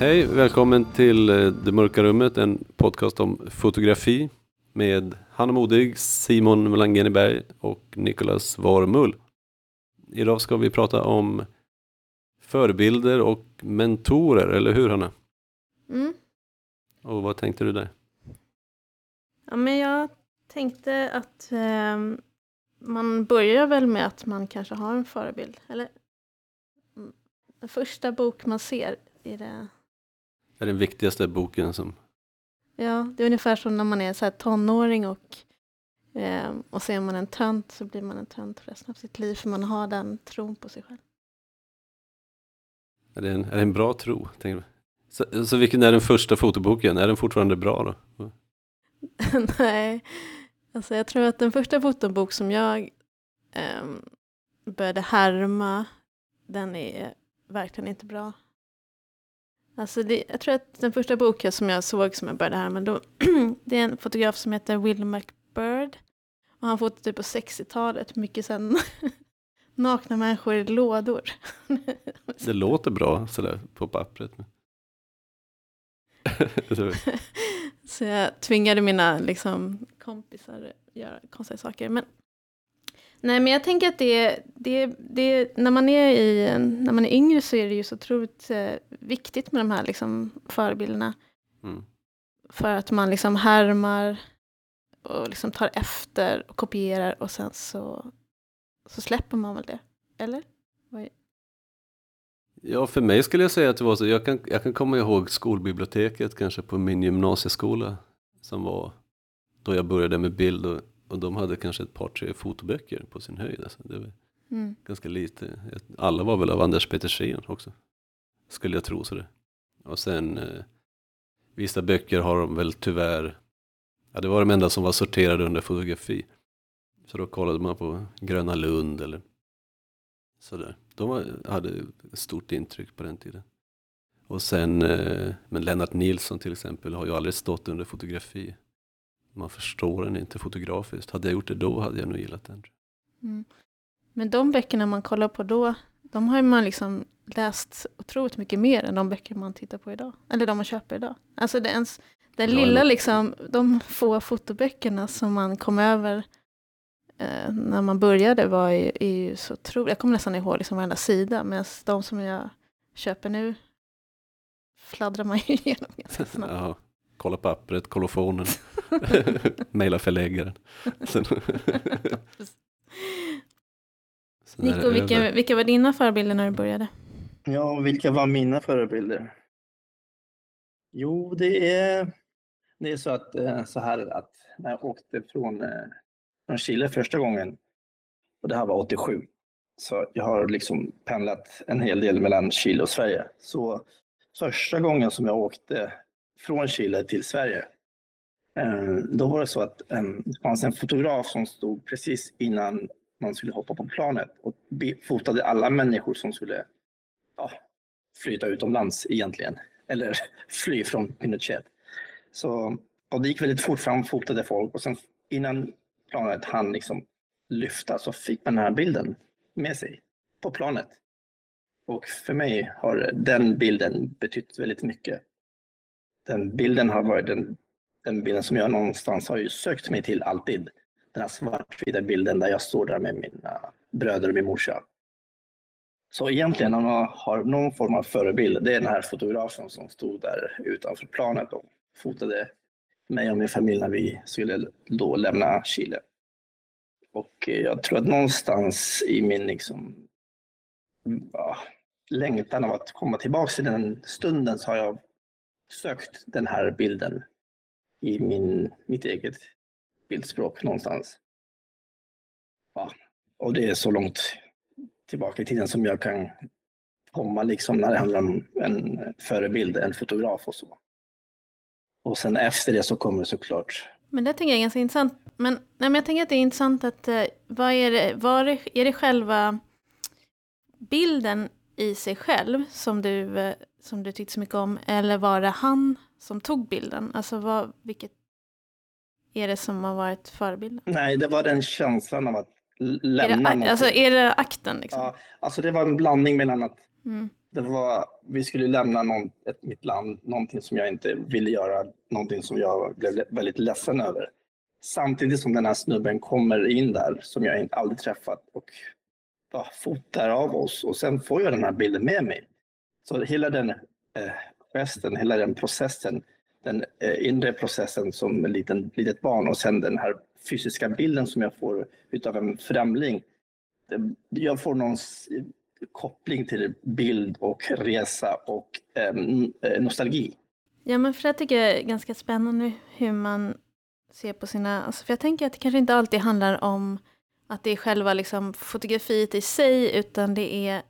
Hej, välkommen till Det mörka rummet, en podcast om fotografi med Hanna Modig, Simon Melangenberg och Nicolas Warmuth. Idag ska vi prata om förebilder och mentorer, eller hur Hanna? Mm. Och vad tänkte du där? Ja, men jag tänkte att man börjar väl med att man kanske har en förebild, eller? Den första bok man ser är det... Det är den viktigaste boken som... Ja, det är ungefär som när man är så här tonåring och ser man en tönt så blir man en tönt för resten av sitt liv. För man har den tron på sig själv. Är det en bra tro, tänker du? Så vilken är den första fotoboken? Är den fortfarande bra då? Nej, alltså jag tror att den första fotobok som jag började härma, den är verkligen inte bra. Alltså jag tror att den första boken som jag såg som jag började här, men då, det är en fotograf som heter Will McBride. Och han fotade typ på 60-talet. Mycket sen nakna människor i lådor. Det låter bra sådär på pappret. Så jag tvingade mina liksom, kompisar göra konstiga saker. Men... Nej, men jag tänker att det när man är yngre så är det ju så otroligt viktigt med de här liksom, förebilderna. Mm. För att man liksom härmar och liksom tar efter och kopierar och sen så släpper man väl det. Eller? Ja, för mig skulle jag säga att det var så. Jag kan komma ihåg skolbiblioteket kanske på min gymnasieskola som var då jag började med bild och de hade kanske ett par, tre fotoböcker på sin höjd. Alltså. Det var ganska lite. Alla var väl av Anders Petersen också. Skulle jag tro så det. Och sen vissa böcker har de väl tyvärr... Ja, det var de enda som var sorterade under fotografi. Så då kollade man på Gröna Lund eller sådär. De hade stort intryck på den tiden. Och sen... Men Lennart Nilsson till exempel har ju aldrig stått under fotografi. Man förstår den inte fotografiskt. Hade jag gjort det då hade jag nog gillat den. Mm. Men de böckerna man kollar på då, de har man liksom läst otroligt mycket mer än de böcker man tittar på idag. Eller de man köper idag. Alltså lilla liksom, de få fotoböckerna som man kom över när man började var ju så otroligt. Jag kommer nästan ihåg liksom varenda sida, medan de som jag köper nu fladdrar man ju igenom ganska snabbt. Ja. Kolla pappret, kolofonen, mejla förläggaren. Nico, vilka var dina förebilder när du började? Ja, vilka var mina förebilder? Jo, det är så här att när jag åkte från Chile första gången, och det här var 87, så jag har liksom pendlat en hel del mellan Chile och Sverige. Så första gången som jag åkte från Chile till Sverige. Då var det så att det fanns en fotograf som stod precis innan man skulle hoppa på planet och fotade alla människor som skulle flyta utomlands egentligen. Eller fly från Pinochet. Så, och det gick väldigt fort fram, fotade folk och sen innan planet hann liksom lyfta så fick man den här bilden med sig på planet. Och för mig har den bilden betytt väldigt mycket. Den bilden har varit den bilden som jag någonstans har ju sökt mig till alltid. Den här svartvita bilden där jag står där med mina bröder och min morsa. Så egentligen om jag har någon form av förebild, det är den här fotografen som stod där utanför planet och fotade mig och min familj när vi skulle då lämna Chile. Och jag tror att någonstans i min liksom, längtan av att komma tillbaka till den stunden så har jag sökt den här bilden i mitt eget bildspråk någonstans. Ja, och det är så långt tillbaka i tiden som jag kan komma liksom när det handlar om en förebild, en fotograf och så. Och sen efter det så kommer det såklart. Men det tänker jag är ganska intressant. Men jag tänker att det är intressant att är det själva bilden i sig själv som du tyckte så mycket om, eller var det han som tog bilden? Alltså vilket är det som har varit förebilden? Nej, det var den känslan av att lämna något. Alltså är det akten liksom? Ja, alltså det var en blandning mellan att Det var, vi skulle lämna mitt land, någonting som jag inte ville göra, någonting som jag blev väldigt ledsen över. Samtidigt som den här snubben kommer in där som jag aldrig träffat och bara fotar av oss. Och sen får jag den här bilden med mig. Så hela den gesten, hela den processen, den inre processen som ett litet barn och sen den här fysiska bilden som jag får utav en främling. Jag får någon koppling till bild och resa och nostalgi. Ja, men för jag tycker det är ganska spännande hur man ser på sina... Alltså, för jag tänker att det kanske inte alltid handlar om att det är själva liksom, fotografiet i sig, utan det är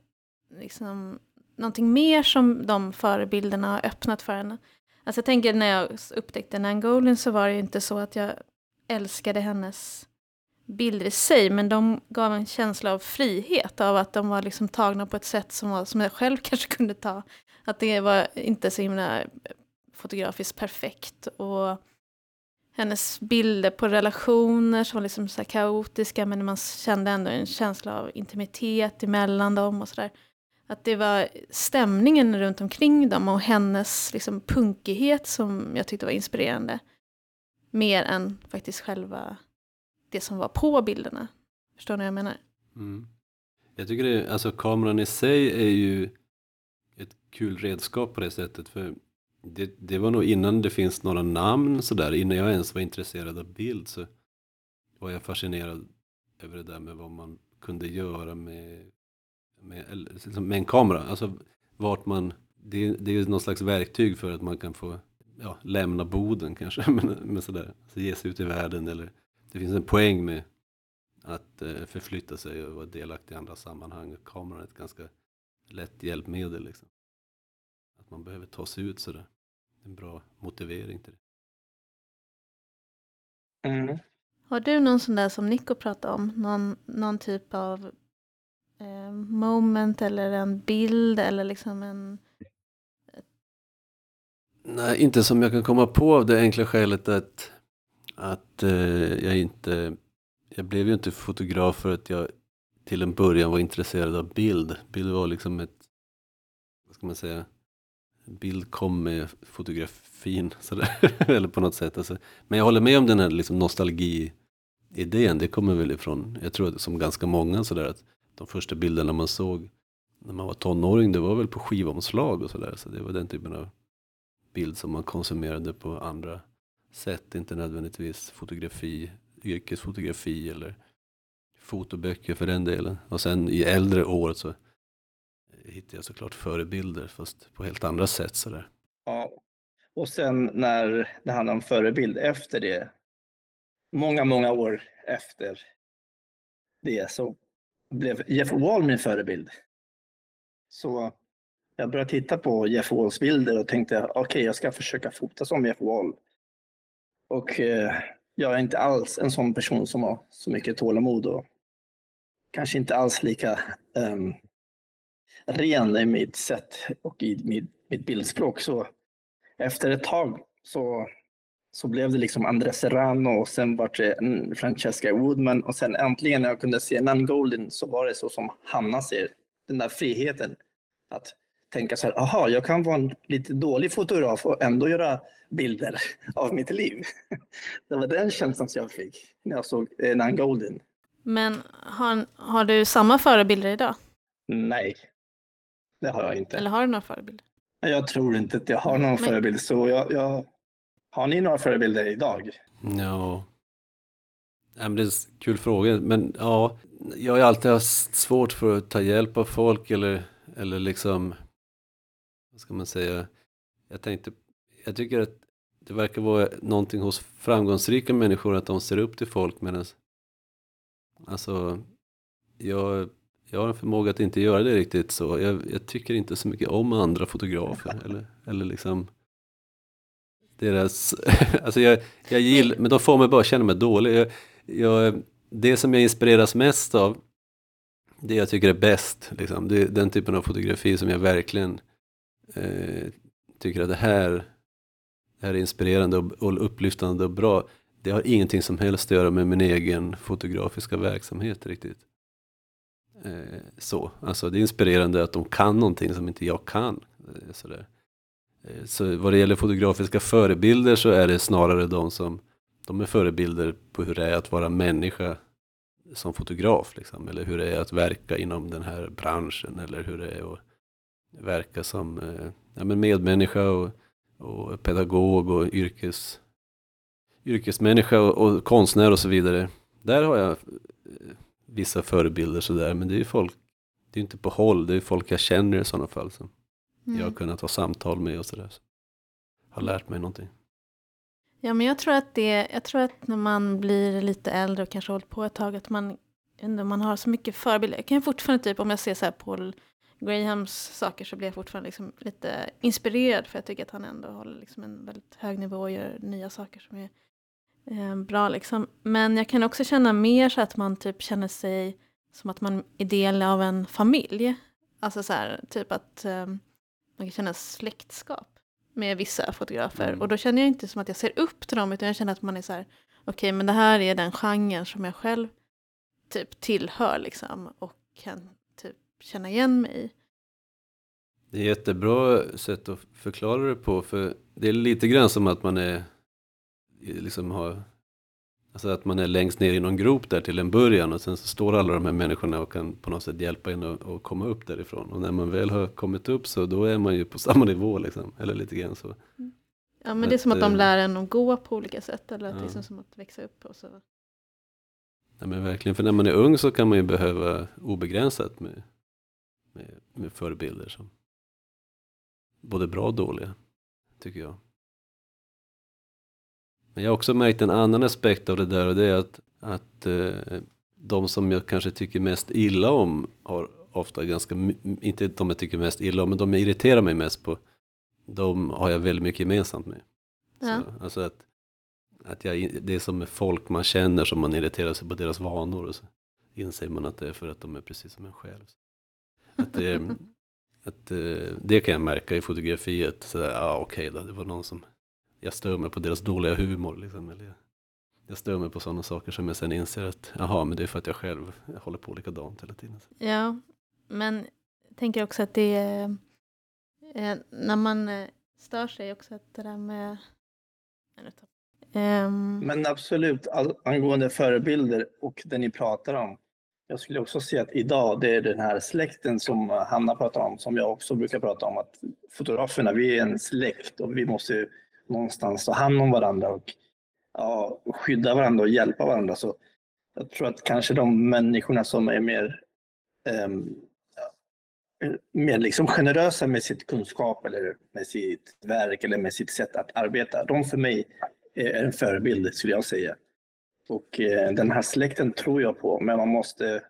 liksom någonting mer som de förebilderna har öppnat för henne. Alltså jag tänker när jag upptäckte Nan Goldin så var det ju inte så att jag älskade hennes bilder i sig, men de gav en känsla av frihet, av att de var liksom tagna på ett sätt som jag själv kanske kunde ta. Att det var inte så himla fotografiskt perfekt, och hennes bilder på relationer som var liksom så här kaotiska, men man kände ändå en känsla av intimitet emellan dem och sådär. Att det var stämningen runt omkring dem och hennes liksom punkighet som jag tyckte var inspirerande. Mer än faktiskt själva det som var på bilderna. Förstår ni vad jag menar? Mm. Jag tycker det, alltså kameran i sig är ju ett kul redskap på det sättet. För det var nog innan det finns några namn sådär. Innan jag ens var intresserad av bild så var jag fascinerad över det där med vad man kunde göra med en kamera. Alltså vart man, det är ju någon slags verktyg för att man kan få lämna boden kanske, men sådär, så ge sig ut i världen, eller det finns en poäng med att förflytta sig och vara delaktig i andra sammanhang. Kameran är ett ganska lätt hjälpmedel liksom. Att man behöver ta sig ut sådär. En bra motivering till det. Mm. Har du någon sån där som Nico pratade om? Någon typ av moment eller en bild eller liksom en... Nej, inte som jag kan komma på, av det enkla skälet att jag blev ju inte fotograf för att jag till en början var intresserad av bild. Bild var liksom bild kom med fotografin sådär, eller på något sätt alltså. Men jag håller med om den här liksom nostalgi-idén, det kommer väl ifrån, jag tror som ganska många sådär, att de första bilderna man såg när man var tonåring, det var väl på skivomslag och sådär, så det var den typen av bild som man konsumerade på andra sätt, inte nödvändigtvis fotografi, yrkesfotografi eller fotoböcker för den delen. Och sen i äldre år så hittade jag såklart förebilder, fast på helt andra sätt sådär. Ja, och sen när det handlar om förebild efter det, många, många år efter det, så blev Jeff Wall min förebild. Så jag började titta på Jeff Walls bilder och tänkte okej, jag ska försöka fota som Jeff Wall. Och jag är inte alls en sån person som har så mycket tålamod och kanske inte alls lika ren i mitt sätt och i mitt bildspråk. Så efter ett tag så blev det liksom André Serrano, och sen var det Francesca Woodman, och sen äntligen när jag kunde se Nan Goldin så var det så som Hanna ser, den där friheten att tänka så här, aha, jag kan vara en lite dålig fotograf och ändå göra bilder av mitt liv. Det var den känslan som jag fick när jag såg Nan Goldin. Men har du samma förebilder idag? Nej, det har jag inte. Eller har du några förebilder? Jag tror inte att jag har någon förebild. Så jag... Har ni några förebilder idag? Ja, det är en kul fråga. Men ja, jag har alltid haft svårt för att ta hjälp av folk eller liksom... Vad ska man säga? Jag tycker att det verkar vara någonting hos framgångsrika människor att de ser upp till folk, medan alltså jag har en förmåga att inte göra det riktigt så. Jag tycker inte så mycket om andra fotografer eller liksom deras alltså jag gillar, men de får mig bara känna mig dålig. Det som jag inspireras mest av, det jag tycker är bäst liksom, det är den typen av fotografi som jag verkligen tycker att det här är inspirerande och upplyftande och bra. Det har ingenting som helst att göra med min egen fotografiska verksamhet riktigt. Så. Alltså det är inspirerande att de kan någonting som inte jag kan. Sådär. Så vad det gäller fotografiska förebilder så är det snarare de är förebilder på hur det är att vara människa som fotograf liksom, eller hur det är att verka inom den här branschen, eller hur det är att verka som medmänniska och pedagog och yrkesmänniska och konstnär och så vidare. Där har jag vissa förebilder så där, men det är ju folk, det är inte på håll, det är folk jag känner i sådana fall som jag har kunnat ha samtal med och sådär. Så har lärt mig någonting. Ja, men jag tror att när man blir lite äldre och kanske hållit på ett tag att man har så mycket förebilder. Jag kan fortfarande typ, om jag ser så här Paul Grahams saker så blir jag fortfarande liksom lite inspirerad, för jag tycker att han ändå håller liksom en väldigt hög nivå och gör nya saker som är bra liksom. Men jag kan också känna mer så att man typ känner sig som att man är del av en familj. Alltså så här, typ att man kan känna släktskap med vissa fotografer. Och då känner jag inte som att jag ser upp till dem, utan jag känner att man är så här, okej, men det här är den genren som jag själv typ tillhör liksom, och kan typ känna igen mig. Det är ett jättebra sätt att förklara det på, för det är lite grann som att man är liksom att man är längst ner i någon grop där till en början, och sen så står alla de här människorna och kan på något sätt hjälpa in och komma upp därifrån. Och när man väl har kommit upp så då är man ju på samma nivå liksom, eller lite grann så. Ja, men det är som att de lär en att gå på olika sätt, eller att det är som att växa upp och så. Ja, men verkligen, för när man är ung så kan man ju behöva obegränsat med förebilder som både bra och dåliga, tycker jag. Men jag har också märkt en annan aspekt av det där, och det är att de som jag kanske tycker mest illa om har ofta ganska, inte de jag tycker mest illa om, men de jag irriterar mig mest på, de har jag väldigt mycket gemensamt med. Ja. Så, alltså det är som folk man känner som man irriterar sig på deras vanor, och så inser man att det är för att de är precis som en själv. Det kan jag märka i fotografiet, så okej, det var någon som jag stör mig på deras dåliga humor liksom, eller jag stör mig på sådana saker som jag sen inser att men det är för att jag själv håller på likadant hela tiden. Ja, men jag tänker också att det är när man stör sig också att det där med men absolut angående förebilder och det ni pratar om. Jag skulle också säga att idag det är den här släkten som Hanna pratar om, som jag också brukar prata om, att fotograferna, vi är en släkt och vi måste någonstans ta hand om varandra och skydda varandra och hjälpa varandra. Så jag tror att kanske de människorna som är mer liksom generösa med sitt kunskap eller med sitt verk eller med sitt sätt att arbeta, de för mig är en förebild, skulle jag säga. Och den här släkten tror jag på, men man måste,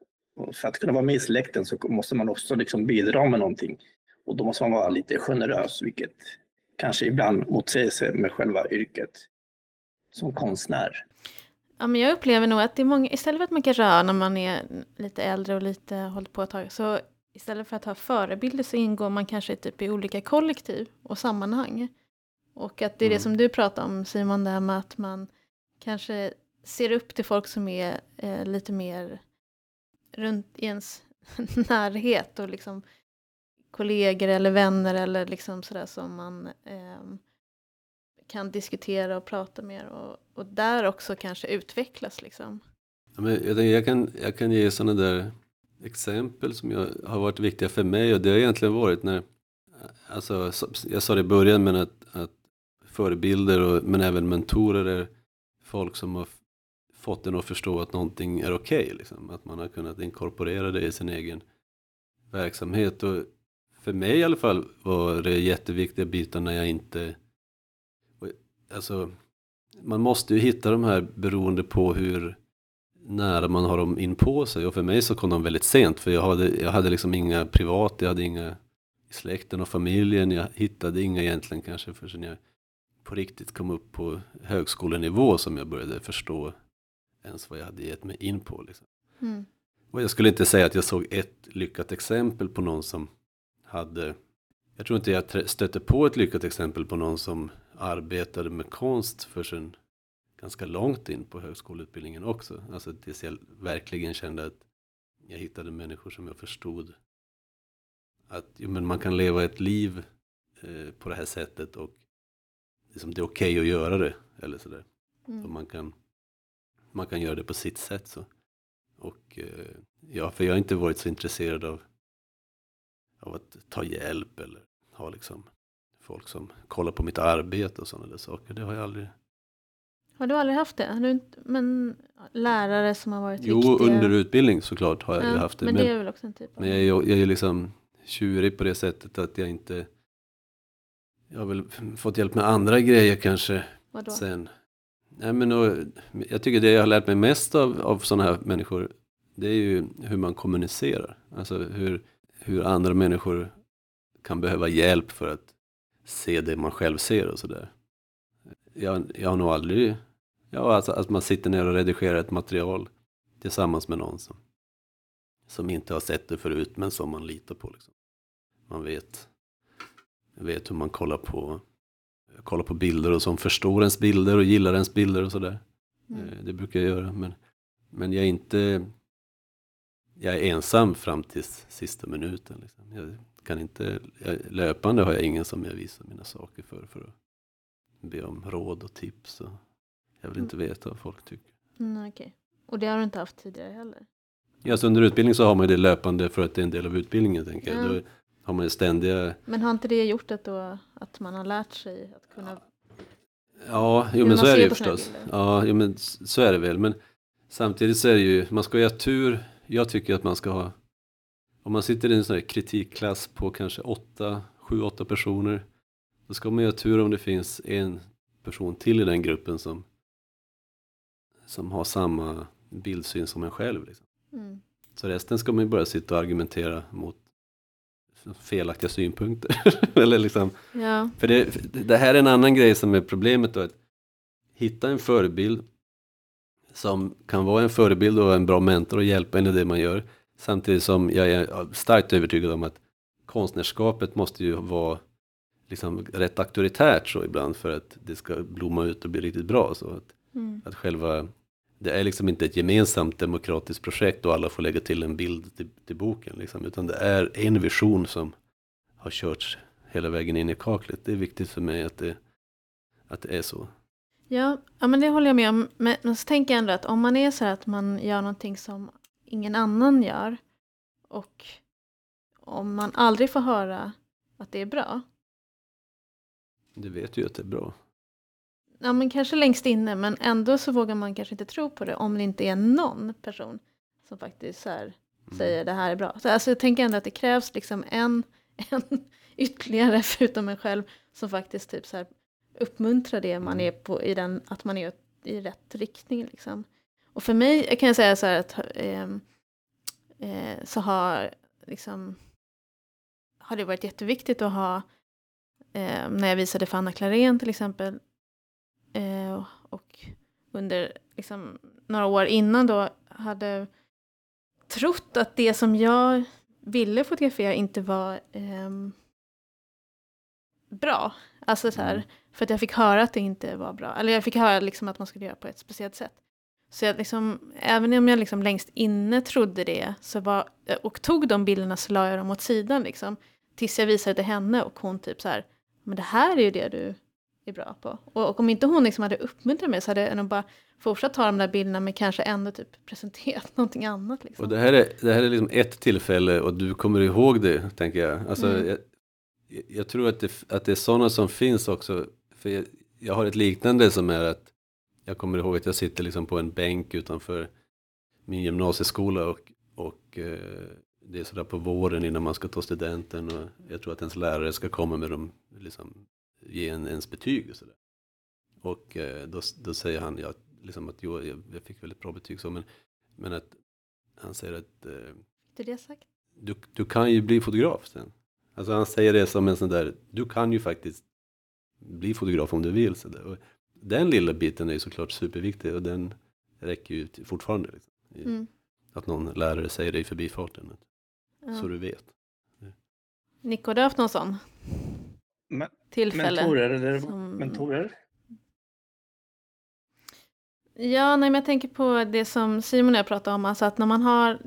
för att kunna vara med i släkten så måste man också liksom bidra med någonting, och då måste man vara lite generös, vilket kanske ibland motsäger sig med själva yrket som konstnär. Ja, men jag upplever nog att det är många, istället för att man kanske när man är lite äldre och lite hållit på ett tag, så istället för att ha förebilder så ingår man kanske typ i olika kollektiv och sammanhang. Och att det är det som du pratar om, Simon, där med att man kanske ser upp till folk som är lite mer runt i ens närhet och liksom kollegor eller vänner eller liksom sådär som man kan diskutera och prata med, och där också kanske utvecklas liksom. Ja, men jag kan ge sådana där exempel som har varit viktiga för mig, och det har egentligen varit när, alltså jag sa det i början, men att förebilder men även mentorer är folk som har fått en att förstå att någonting är okej liksom, att man har kunnat inkorporera det i sin egen verksamhet. Och för mig i alla fall var det jätteviktiga bitar när jag inte... Alltså, man måste ju hitta de här beroende på hur nära man har dem in på sig. Och för mig så kom de väldigt sent. För jag hade liksom inga privat, jag hade inga i släkten och familjen. Jag hittade inga egentligen kanske förrän jag på riktigt kom upp på högskolenivå som jag började förstå ens vad jag hade gett mig in på. Liksom. Mm. Och jag skulle inte säga att jag såg ett lyckat exempel på någon som jag tror inte jag stötte på ett lyckat exempel på någon som arbetade med konst för sen ganska långt in på högskoleutbildningen också. Alltså tills jag verkligen kände att jag hittade människor som jag förstod att ja, men man kan leva ett liv på det här sättet och liksom, det är okej att göra det eller sådär. Mm. Så man kan göra det på sitt sätt så. Och ja, för jag har inte varit så intresserad av att ta hjälp eller ha liksom folk som kollar på mitt arbete och sådana där saker. Det har jag aldrig. Har du aldrig haft det? Har du inte, men lärare som har varit viktiga? Jo, under utbildning såklart har jag ju haft det. Men det är väl också en typ av... Men jag är liksom tjurig på det sättet att jag inte... Jag har väl fått hjälp med andra grejer kanske. Vadå? Sen. Nej, men och, jag tycker det jag har lärt mig mest av sådana här människor, det är ju hur man kommunicerar. Alltså hur andra människor kan behöva hjälp för att se det man själv ser och sådär. Jag har nog aldrig... Ja, alltså att man sitter ner och redigerar ett material tillsammans med någon som inte har sett det förut men som man litar på. Liksom. Man vet hur man kollar på bilder och som förstår ens bilder och gillar ens bilder och sådär. Mm. Det brukar jag göra. Men jag är inte... Jag är ensam fram till sista minuten. Liksom. Jag kan inte... Löpande har jag ingen som jag visar mina saker för att be om råd och tips. Och jag vill inte veta vad folk tycker. Mm, okej. Och det har du inte haft tidigare heller? Ja, så under utbildning så har man det löpande för att det är en del av utbildningen, tänker jag. Då har man ständiga... Men har inte det gjort att man har lärt sig att kunna... Ja, jo, men så är det ju förstås. Ja, jo, men så är det väl. Men samtidigt så är det ju... Man ska ju ha tur. Jag tycker att man ska ha... Om man sitter i en sån här kritikklass på kanske 7-8 personer, då ska man ju ha tur om det finns en person till i den gruppen som har samma bildsyn som en själv. Liksom. Mm. Så resten ska man ju börja sitta och argumentera mot felaktiga synpunkter. Eller liksom. Ja. För det här är en annan grej som är problemet då, att hitta en förebild som kan vara en förebild och en bra mentor och hjälpa en i det man gör. Samtidigt som jag är starkt övertygad om att konstnärskapet måste ju vara liksom rätt auktoritärt så ibland för att det ska blomma ut och bli riktigt bra. Så att själva... Det är liksom inte ett gemensamt demokratiskt projekt och alla får lägga till en bild till boken. Liksom, utan det är en vision som har körts hela vägen in i kaklet. Det är viktigt för mig att det är så. Ja, men det håller jag med om. Men så tänker jag ändå att om man är så här att man gör någonting som ingen annan gör och om man aldrig får höra att det är bra. Du vet ju att det är bra. Ja, men kanske längst inne, men ändå så vågar man kanske inte tro på det om det inte är någon person som faktiskt så här säger det här är bra. Så, alltså, jag tänker ändå att det krävs liksom en ytterligare förutom en själv som faktiskt typ så här uppmuntrar det man är på i den, att man är i rätt riktning liksom. Och för mig kan jag säga så här att så har liksom har det varit jätteviktigt att ha när jag visade för Anna Clarén till exempel och under liksom, några år innan då hade trott att det som jag ville fotografera inte var bra. Alltså så här, för att jag fick höra att det inte var bra. Eller jag fick höra liksom, att man skulle göra på ett speciellt sätt. Så jag, liksom, även om jag liksom, längst inne trodde det så och tog de bilderna så la jag dem åt sidan liksom, tills jag visade till henne och hon typ så här, men det här är ju det du är bra på. Och om inte hon liksom hade uppmuntrat mig så hade jag nog bara fortsatt ta de där bilderna men kanske ändå typ presenterat någonting annat. Liksom. Och det här är liksom ett tillfälle och du kommer ihåg det, tänker jag. Alltså, jag tror att det är sådana som finns också. För jag har ett liknande som är att jag kommer ihåg att jag sitter liksom på en bänk utanför min gymnasieskola och det är sådär på våren innan man ska ta studenten och jag tror att ens lärare ska komma med dem liksom ge ens betyg och sådär. Och då säger han ja, liksom att jo, jag fick väldigt bra betyg så, men att han säger att du kan ju bli fotograf sen. Alltså han säger det som en sån där du kan ju faktiskt bli fotograf om du vill så där. Och den lilla biten är ju såklart superviktig och den räcker ju fortfarande liksom. Att någon lärare säger det i förbifarten. Så du vet. Nico, du har haft någon sån? Mentorer? Ja, nej, men jag tänker på det som Simon och jag pratade om. Alltså att när man har,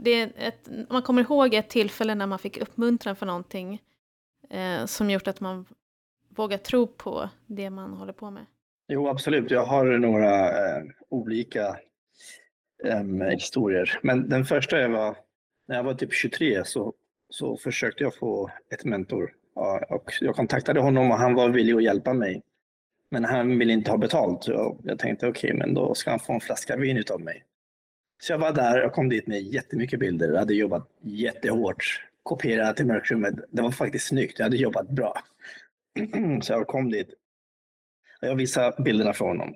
man kommer ihåg ett tillfälle när man fick uppmuntran för någonting som gjort att man vågar tro på det man håller på med. Jo, absolut. Jag har några olika historier. Men den första när jag var typ 23 så försökte jag få ett mentor. Ja, och jag kontaktade honom och han var villig att hjälpa mig. Men han ville inte ha betalt. Jag tänkte okej, men då ska han få en flaska vin utav mig. Så jag var där och kom dit med jättemycket bilder. Jag hade jobbat jättehårt. Kopierat till mörkrummet. Det var faktiskt snyggt. Jag hade jobbat bra. Så jag kom dit. Jag visade bilderna från honom.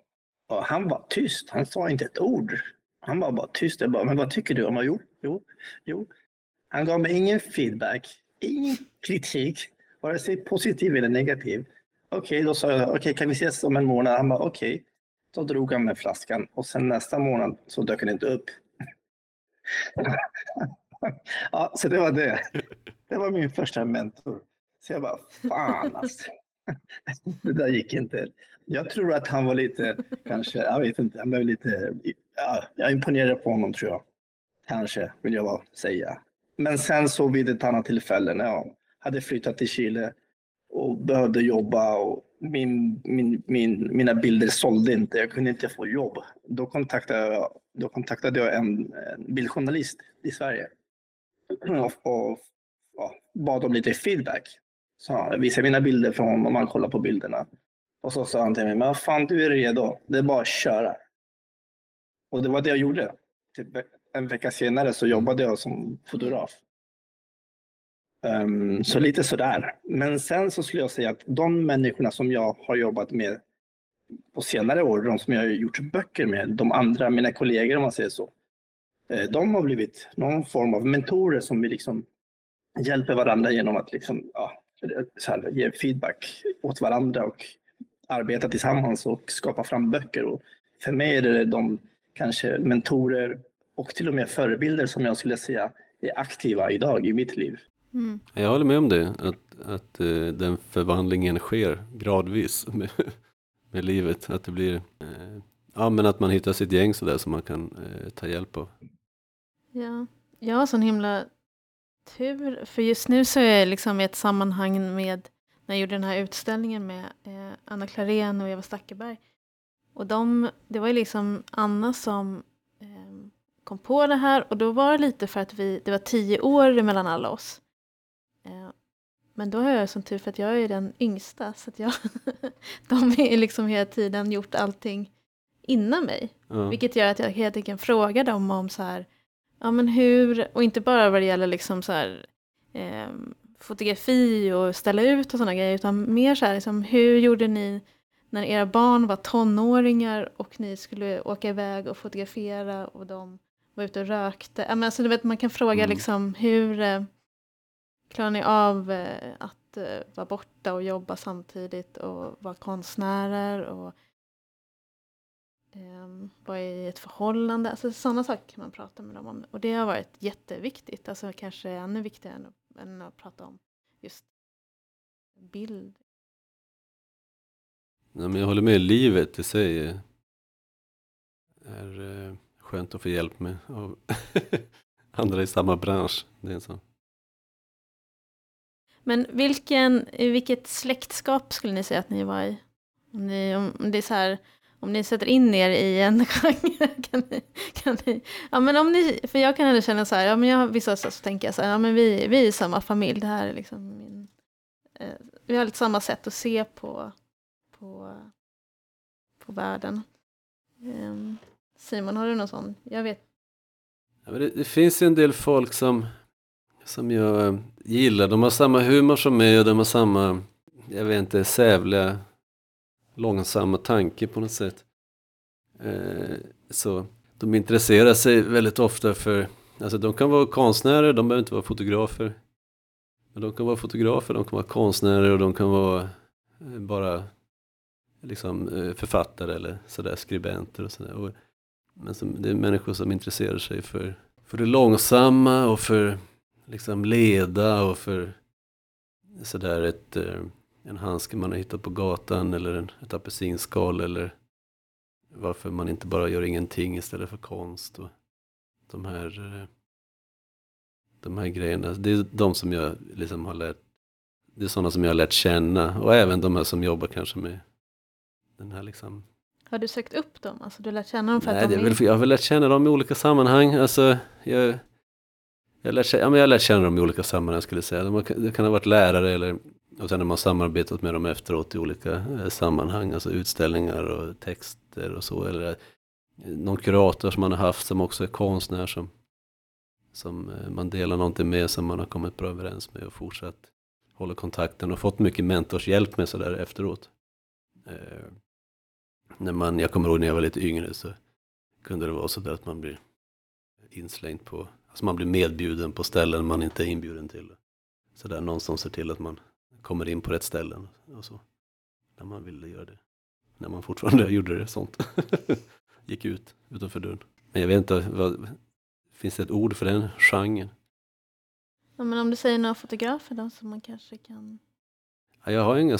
Och han var tyst. Han sa inte ett ord. Han var bara tyst. Jag bara, men vad tycker du om jag gjort? Jo. Han gav mig ingen feedback. Ingen kritik. Vare sig positiv eller negativ. Okej, då sa jag, okej, kan vi ses om en månad? Han bara, okej. Då drog han med flaskan. Och sen nästa månad så dök han inte upp. Ja, så det var det. Det var min första mentor. Så jag bara, fan alltså. Det där gick inte. Jag tror att han var lite, kanske, jag vet inte. Han blev lite, ja, jag imponerade på honom tror jag. Kanske, vill jag bara säga. Men sen så vid ett annat tillfälle när jag hade flyttat till Chile och behövde jobba och mina bilder sålde inte. Jag kunde inte få jobb. Då kontaktade jag en bildjournalist i Sverige och bad om lite feedback. Så jag visade mina bilder från honom och man kollar på bilderna. Och så sa han till mig, men fan du är redo. Det är bara att köra. Och det var det jag gjorde. Typ en vecka senare så jobbade jag som fotograf. Så lite sådär. Men sen så skulle jag säga att de människorna som jag har jobbat med på senare år, de som jag har gjort böcker med, de andra, mina kollegor om man säger så, de har blivit någon form av mentorer som vi liksom hjälper varandra genom att liksom, ja, så här, ge feedback åt varandra och arbeta tillsammans och skapa fram böcker. Och för mig är det de kanske mentorer och till och med förebilder som jag skulle säga är aktiva idag i mitt liv. Mm. Jag håller med om det, att den förvandlingen sker gradvis med livet, att det blir men att man hittar sitt gäng så där som man kan ta hjälp av. Ja, jag har sån himla tur, för just nu så är jag liksom i ett sammanhang med när jag gjorde den här utställningen med Anna Clarén och Eva Stackelberg, och det var ju liksom Anna som kom på det här, och då var det lite för att det var 10 år mellan alla oss. Men då har jag som tur för att jag är den yngsta, så att de är liksom hela tiden gjort allting innan mig. Mm. Vilket gör att jag helt enkelt frågar dem om så här, ja men hur, och inte bara vad det gäller liksom så här fotografi och ställa ut och sådana grejer, utan mer så här liksom, hur gjorde ni när era barn var tonåringar och ni skulle åka iväg och fotografera och de var ute och rökte. Ja men alltså du vet, man kan fråga liksom hur klarar ni av att vara borta och jobba samtidigt och vara konstnärer och vara i ett förhållande? Alltså sådana saker kan man prata med dem om. Och det har varit jätteviktigt. Alltså kanske ännu viktigare än att prata om just bild. Nej, men jag håller med, livet i sig är skönt att få hjälp med av andra i samma bransch. Det är så. Men vilket släktskap skulle ni säga att ni var i? Om det är så här, om ni sätter in er i en genre, kan ni ja men om ni, för jag kan ändå känna så här, ja men jag vissa så tänker jag så här, ja men vi är samma familj, det här är liksom min vi har lite samma sätt att se på världen. Simon, har du någon sån? Jag vet. Ja, men det finns ju en del folk som jag gillar. De har samma humor som mig och de har samma, jag vet inte, sävliga, långsamma tanke på något sätt. Så de intresserar sig väldigt ofta för, alltså de kan vara konstnärer, de behöver inte vara fotografer. Men de kan vara fotografer, de kan vara konstnärer och de kan vara bara liksom författare eller sådär, skribenter och sådär. Men det är människor som intresserar sig för det långsamma och för liksom leda och för sådär en handske man har hittat på gatan eller ett apelsinskal eller varför man inte bara gör ingenting istället för konst och de här grejerna. Det är de som jag liksom har lärt, det är sådana som jag har lärt känna, och även de här som jobbar kanske med den här liksom. Har du sökt upp dem? Alltså du har lärt känna dem för nej, att de är... Jag har väl lärt känna dem i olika sammanhang. Alltså jag har lärt känna dem i olika sammanhang skulle jag säga. Det kan ha varit lärare eller, och sen har man samarbetat med dem efteråt i olika sammanhang. Alltså utställningar och texter och så. Eller någon kurator som man har haft som också är konstnär som man delar någonting med som man har kommit bra överens med och fortsatt hålla kontakten och fått mycket mentorshjälp med sådär efteråt. Jag kommer ihåg när jag var lite yngre så kunde det vara så där att man blir inslängd på, alltså man blir medbjuden på ställen man inte är inbjuden till. Så där någon som ser till att man kommer in på rätt ställen och så. När man ville göra det. När man fortfarande gjorde det sånt. Gick ut utanför dörren. Men jag vet inte, finns det ett ord för den genren? Ja, men om du säger några fotografer då som man kanske kan... Ja, jag har inga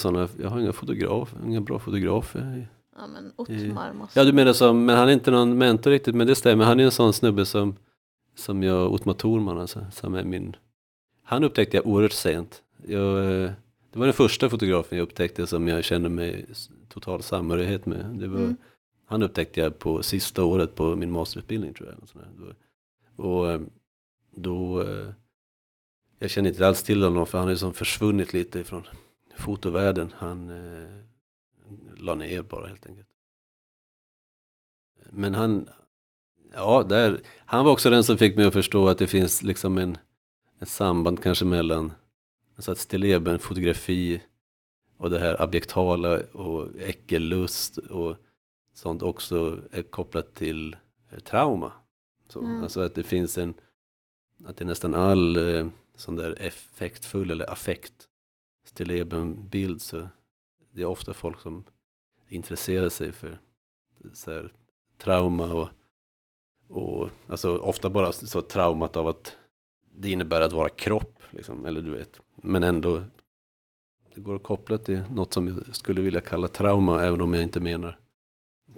bra fotografer. Ja, men Otmar måste... Ja, du menar så, men han är inte någon mentor riktigt, men det stämmer. Han är en sån snubbe som jag, Otmar Thurman alltså, som är min... Han upptäckte jag oerhört sent. Det var den första fotografen jag upptäckte som jag kände mig total samhörighet med. Det var, han upptäckte jag på sista året på min masterutbildning tror jag. Och då... Jag känner inte alls till honom för han är som försvunnit lite från fotovärlden. Han... la ner bara helt enkelt. Men han... Ja, han var också den som fick mig att förstå att det finns liksom ett samband kanske mellan alltså att stilleben, fotografi och det här objektala och äckellust och sånt också är kopplat till trauma. Så, alltså att det finns att det är nästan all sån där effektfull eller affekt stilleben bild så det är ofta folk som intresserar sig för så här, trauma och alltså ofta bara så traumat av att det innebär att vara kropp liksom, eller du vet, men ändå det går att koppla till något som jag skulle vilja kalla trauma även om jag inte menar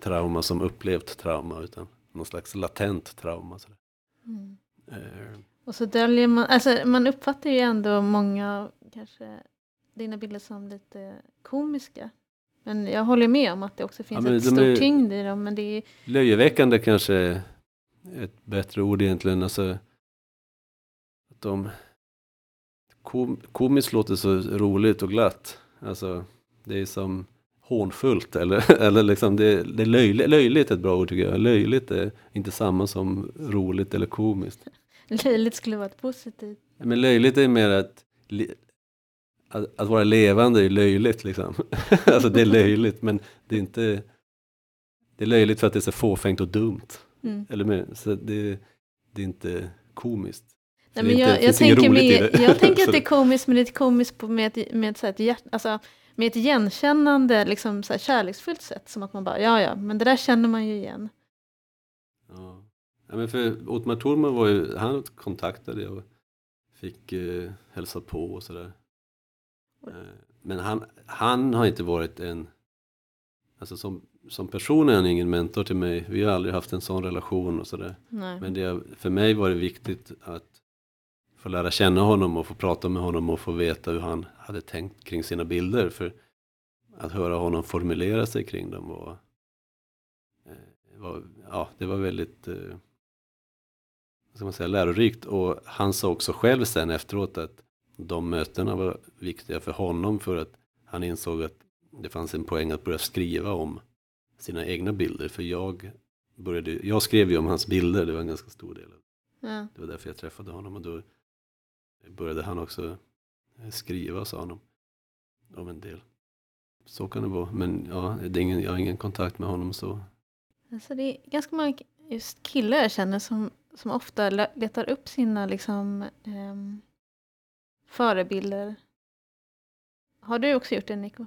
trauma som upplevt trauma utan någon slags latent trauma så och så döljer man, alltså man uppfattar ju ändå många kanske dina bilder som lite komiska. Men jag håller med om att det också finns ett stort tyngd i dem. Men det är... Löjeväckande kanske är ett bättre ord egentligen. Alltså, att de komiskt låter så roligt och glatt. Alltså, det är som hånfullt. Eller liksom, det är löjligt är ett bra ord tycker jag. Löjligt är inte samma som roligt eller komiskt. Löjligt skulle vara ett positivt. Men löjligt är mer att... Att vara levande är löjligt liksom. Alltså det är löjligt men det är inte det är löjligt för att det är så fåfängt och dumt. Eller men så det är inte komiskt. Nej, men jag tänker att det är komiskt men det är komiskt på med ett igenkännande liksom så här kärleksfullt sätt som att man bara ja men det där känner man ju igen. Ja. Ja men för Otmar Thurman var ju han kontaktade och fick hälsa på och sådär. Men han har inte varit en alltså som person är han ingen mentor till mig. Vi har aldrig haft en sån relation och sådär. Men för mig var det viktigt att få lära känna honom och få prata med honom och få veta hur han hade tänkt kring sina bilder för att höra honom formulera sig kring dem och det var väldigt vad ska man säga lärorikt och han sa också själv sen efteråt att de mötena var viktiga för honom för att han insåg att det fanns en poäng att börja skriva om sina egna bilder. För jag skrev ju om hans bilder, det var en ganska stor del. Ja. Det var därför jag träffade honom och då började han också skriva, sa han, om en del. Så kan det vara, men jag har ingen kontakt med honom så. Alltså det är ganska många just killar jag känner som ofta letar upp sina liksom... förebilder. Har du också gjort det, Nico?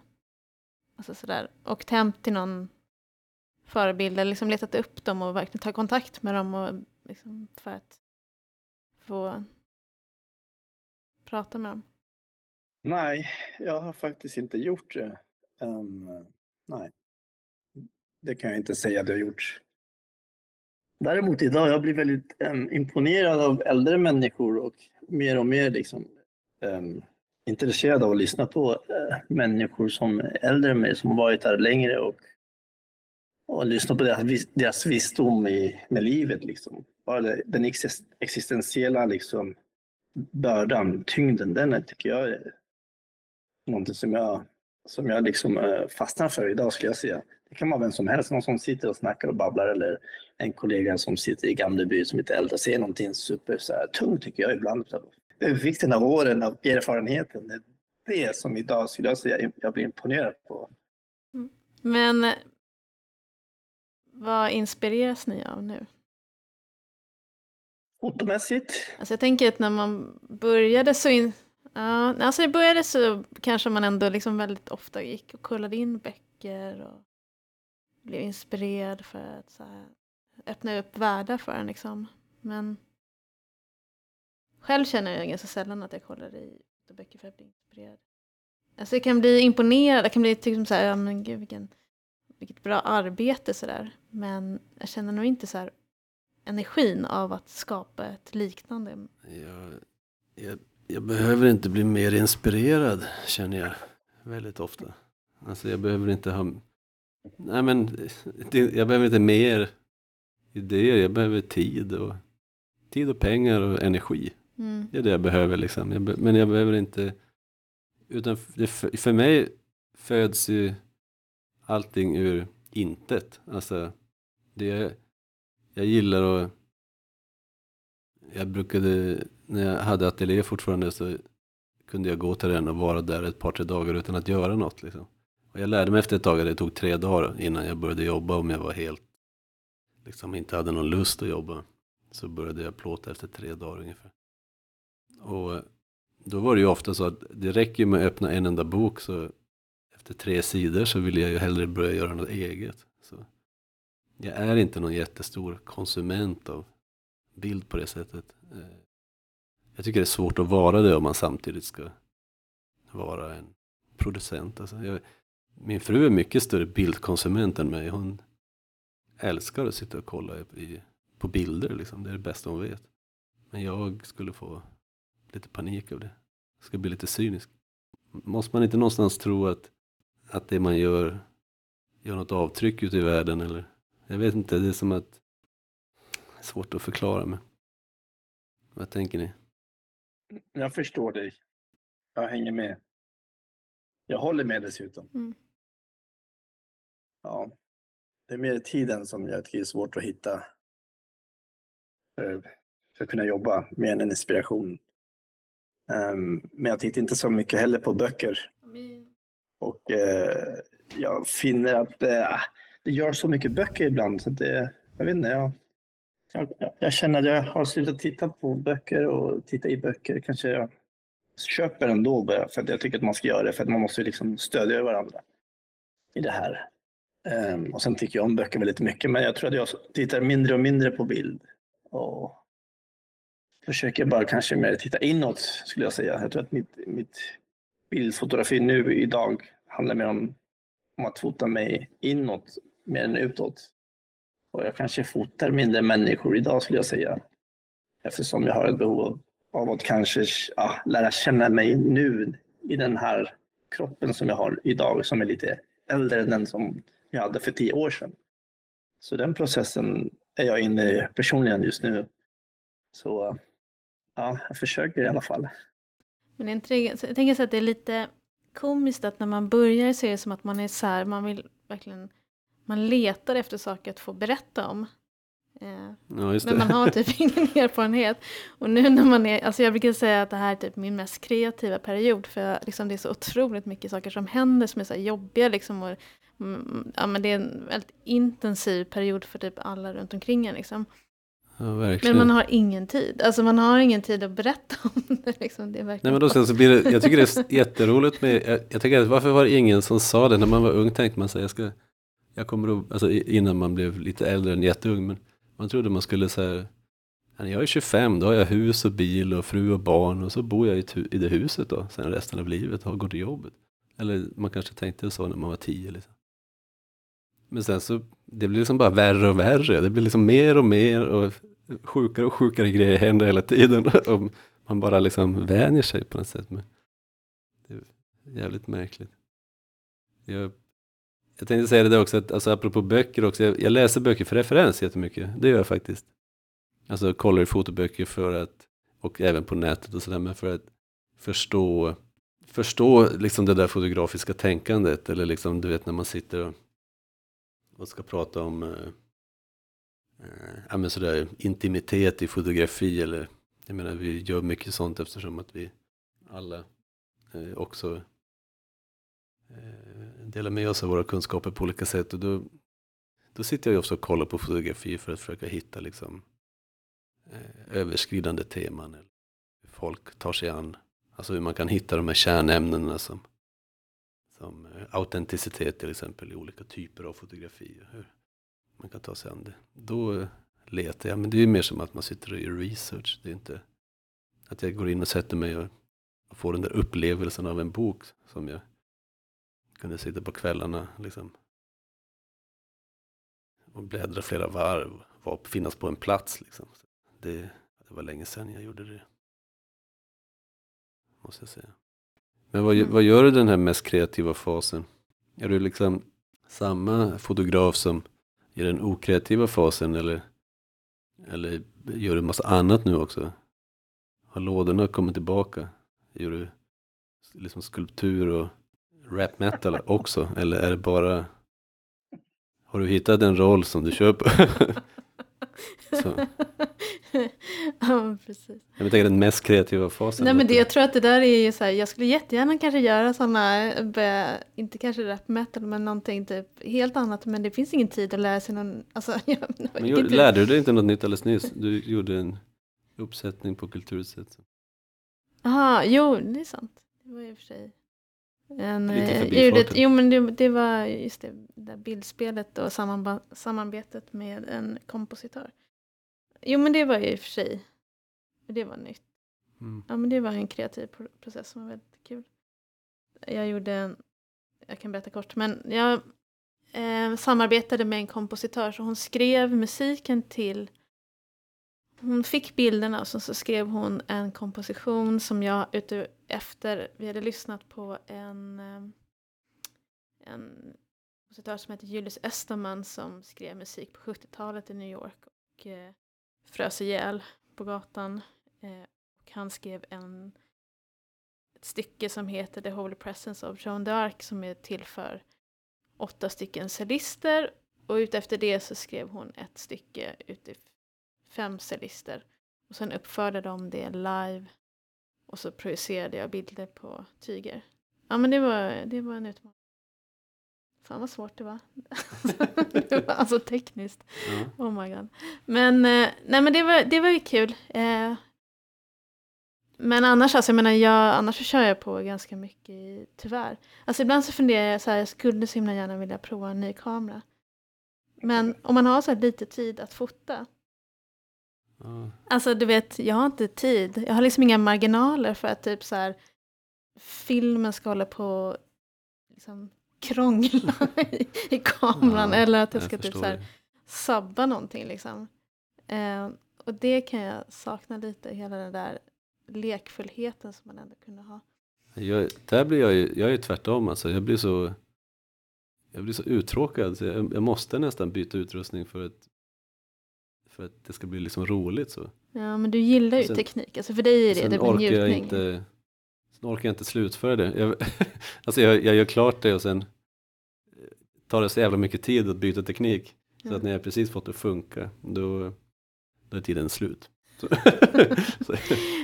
Alltså sådär. Och tämt till någon förebilder. Liksom letat upp dem och verkligen ta kontakt med dem. Och liksom för att få prata med dem. Nej, jag har faktiskt inte gjort det. Nej. det kan jag inte säga att det har gjorts. Däremot idag, jag blir väldigt imponerad av äldre människor och mer liksom, intresserad av att lyssna på människor som är äldre än mig, som varit här längre och lyssna på deras visdom med livet. Liksom. Bara den existentiella liksom, bördan, tyngden, den tycker jag är någonting som jag liksom fastnar för idag, skulle jag säga. Det kan vara vem som helst, någon som sitter och snackar och babblar eller en kollega som sitter i Gamleby som inte är äldre, ser någonting super så här tungt tycker jag ibland. Vikten av åren, av erfarenheten, det är det som idag skulle jag säga jag blir imponerad på. Men vad inspireras ni av nu? Fotomässigt. Alltså jag tänker att när man började så det började så kanske man ändå liksom väldigt ofta gick och kollade in böcker och blev inspirerad för att så här, öppna upp världar för en liksom. Men själv känner jag ganska sällan att jag kollar i böcker för att bli inspirerad. Alltså jag kan bli imponerad, jag kan bli liksom så här, ja men gud vilket bra arbete så där. Men jag känner nog inte så här energin av att skapa ett liknande. Jag behöver inte bli mer inspirerad, känner jag väldigt ofta. Alltså jag behöver inte ha... Nej men, jag behöver inte mer idéer. Jag behöver tid och pengar och energi. Mm. Det är det jag behöver liksom. Men jag behöver inte... Utan för mig föds ju allting ur intet. Alltså, jag gillar och... Jag brukade... När jag hade ateljé fortfarande så kunde jag gå till den och vara där ett par, tre dagar utan att göra något. Liksom. Och jag lärde mig efter ett tag att det tog 3 dagar innan jag började jobba om jag var helt... Liksom inte hade någon lust att jobba. Så började jag plåta efter 3 dagar ungefär. Och då var det ju ofta så att det räcker med att öppna en enda bok så efter 3 sidor så ville jag ju hellre börja göra något eget. Så jag är inte någon jättestor konsument av bild på det sättet. Jag tycker det är svårt att vara det om man samtidigt ska vara en producent. Alltså min fru är mycket större bildkonsument än mig. Hon älskar att sitta och kolla på bilder. Liksom. Det är det bästa hon vet. Men jag skulle få lite panik av det. Jag ska bli lite cynisk. Måste man inte någonstans tro att det man gör något avtryck ute i världen? Eller? Jag vet inte, det är som att det är svårt att förklara. Men vad tänker ni? Jag förstår dig. Jag hänger med. Jag håller med dessutom. Mm. Ja. Det är mer tiden som jag tycker är svårt att hitta. För att kunna jobba med en inspiration. Men jag tittar inte så mycket heller på böcker. Och jag finner att det gör så mycket böcker ibland. Så det, jag vet inte, jag känner att jag har slutat titta på böcker och titta i böcker. Kanske jag köper ändå bara för att jag tycker att man ska göra det. För att man måste liksom stödja varandra i det här. Och sen tycker jag om böcker väldigt mycket. Men jag tror att jag tittar mindre och mindre på bild. Och försöker bara kanske mer titta inåt, skulle jag säga. Jag tror att mitt bildfotografi nu idag handlar mer om att fota mig inåt mer än utåt. Och jag kanske fotar mindre människor idag, skulle jag säga. Eftersom jag har ett behov av att kanske lära känna mig nu i den här kroppen som jag har idag. Som är lite äldre än den som jag hade för 10 år sedan. Så den processen är jag inne i personligen just nu. Så ja, jag försöker i alla fall. Men jag tänker så att det är lite komiskt att när man börjar så är det som att man är så här, man vill verkligen... Man letar efter saker att få berätta om. Ja, men man har typ ingen erfarenhet. Och nu när man är... Alltså jag brukar säga att det här är typ min mest kreativa period. För jag, liksom, det är så otroligt mycket saker som händer som är så här jobbiga. Liksom, och, ja, men det är en väldigt intensiv period för typ alla runt omkring en. Liksom. Ja, men man har ingen tid. Alltså man har ingen tid att berätta om det. Liksom. Det är verkligen... Nej, men då sen så blir det, jag tycker det är jätteroligt med... Jag tänker att varför var det ingen som sa det? När man var ung tänkte man så här, jag kommer att, alltså innan man blev lite äldre än jätteung, men man trodde man skulle säga, jag är 25, då har jag hus och bil och fru och barn och så bor jag i det huset då, sen resten av livet, går till jobbet. Eller man kanske tänkte så när man var 10 liksom. Men sen så, det blir liksom bara värre och värre. Det blir liksom mer och mer och sjukare grejer händer hela tiden. Och man bara liksom vänjer sig på något sätt. Men det är jävligt märkligt. Jag tänkte säga det där också, att, alltså apropå böcker också. Jag läser böcker för referens jättemycket. Det gör jag faktiskt. Alltså jag kollar i fotoböcker för att, och även på nätet och sådär, men för att förstå liksom det där fotografiska tänkandet. Eller liksom, du vet, när man sitter och ska prata om men sådär, intimitet i fotografi, eller jag menar, vi gör mycket sånt eftersom att vi alla också delar med oss av våra kunskaper på olika sätt, och då sitter jag ju också och kollar på fotografi för att försöka hitta liksom överskridande teman, eller hur folk tar sig an, alltså hur man kan hitta de här kärnämnena som autenticitet till exempel i olika typer av fotografier, hur man kan ta sig an det. Då letar jag, men det är ju mer som att man sitter och gör research. Det är inte att jag går in och sätter mig och får den där upplevelsen av en bok som jag kunde sitta på kvällarna liksom och bläddra flera varv, finnas på en plats liksom. Det var länge sedan jag gjorde det, måste jag säga. Men vad gör du den här mest kreativa fasen? Är du liksom samma fotograf som i den okreativa fasen, eller gör du en massa annat nu också? Har lådorna kommit tillbaka? Gör du liksom skulptur och rap metal också? Eller är det bara... Har du hittat en roll som du köper? Så. Ja, precis. Jag tänker den mest kreativa fasen. Nej, men jag tror att det där är ju så här, jag skulle jättegärna kanske göra sådana, inte kanske rap metal, men någonting typ helt annat, men det finns ingen tid att lära sig någon, alltså, lärde du dig inte något nytt alldeles nyss? Du gjorde en uppsättning på Kulturhuset. Aha, jo, det är sant. Det var ju för sig det var just det där bildspelet och samarbetet med en kompositör. Jo, men det var ju i och för sig. Det var nytt. Mm. Ja, men det var en kreativ process som var väldigt kul. Jag kan berätta kort, men jag samarbetade med en kompositör, så hon skrev musiken till... Hon fick bilderna och så skrev hon en komposition som jag efter vi hade lyssnat på en kompositör som heter Julius Eastman, som skrev musik på 70-talet i New York och frös ihjäl på gatan. Och han skrev ett stycke som heter The Holy Presence of Joan d'Arc, som är till för 8 stycken cellister, och utefter det så skrev hon ett stycke utifrån 5 cellister, och sen uppförde de det live, och så projicerade jag bilder på tyger. Ja, men det var en utmaning. Fan vad svårt det var. Det var alltså tekniskt. Mm. Oh my god. Men nej, men det var ju kul. Men annars, alltså, annars så kör jag på ganska mycket, tyvärr. Alltså ibland så funderar jag så här, jag skulle så himla gärna vilja prova en ny kamera. Men om man har så här lite tid att fota. Alltså du vet, jag har inte tid. Jag har liksom inga marginaler för att typ så här, filmen ska hålla på liksom krångla i kameran, eller att jag ska typ så här, sabba någonting liksom. Och det kan jag sakna lite, hela den där lekfullheten som man ändå kunde ha. Jag är ju tvärtom alltså. Jag blir så uttråkad, så jag måste nästan byta utrustning för att det ska bli liksom roligt så. Ja, men du gillar ju teknik. Alltså för dig är det en njutning. Sen orkar jag inte slutföra det. Alltså jag gör klart det, och sen tar det så jävla mycket tid att byta teknik. Ja. Så att när jag precis fått det funka, då är tiden slut.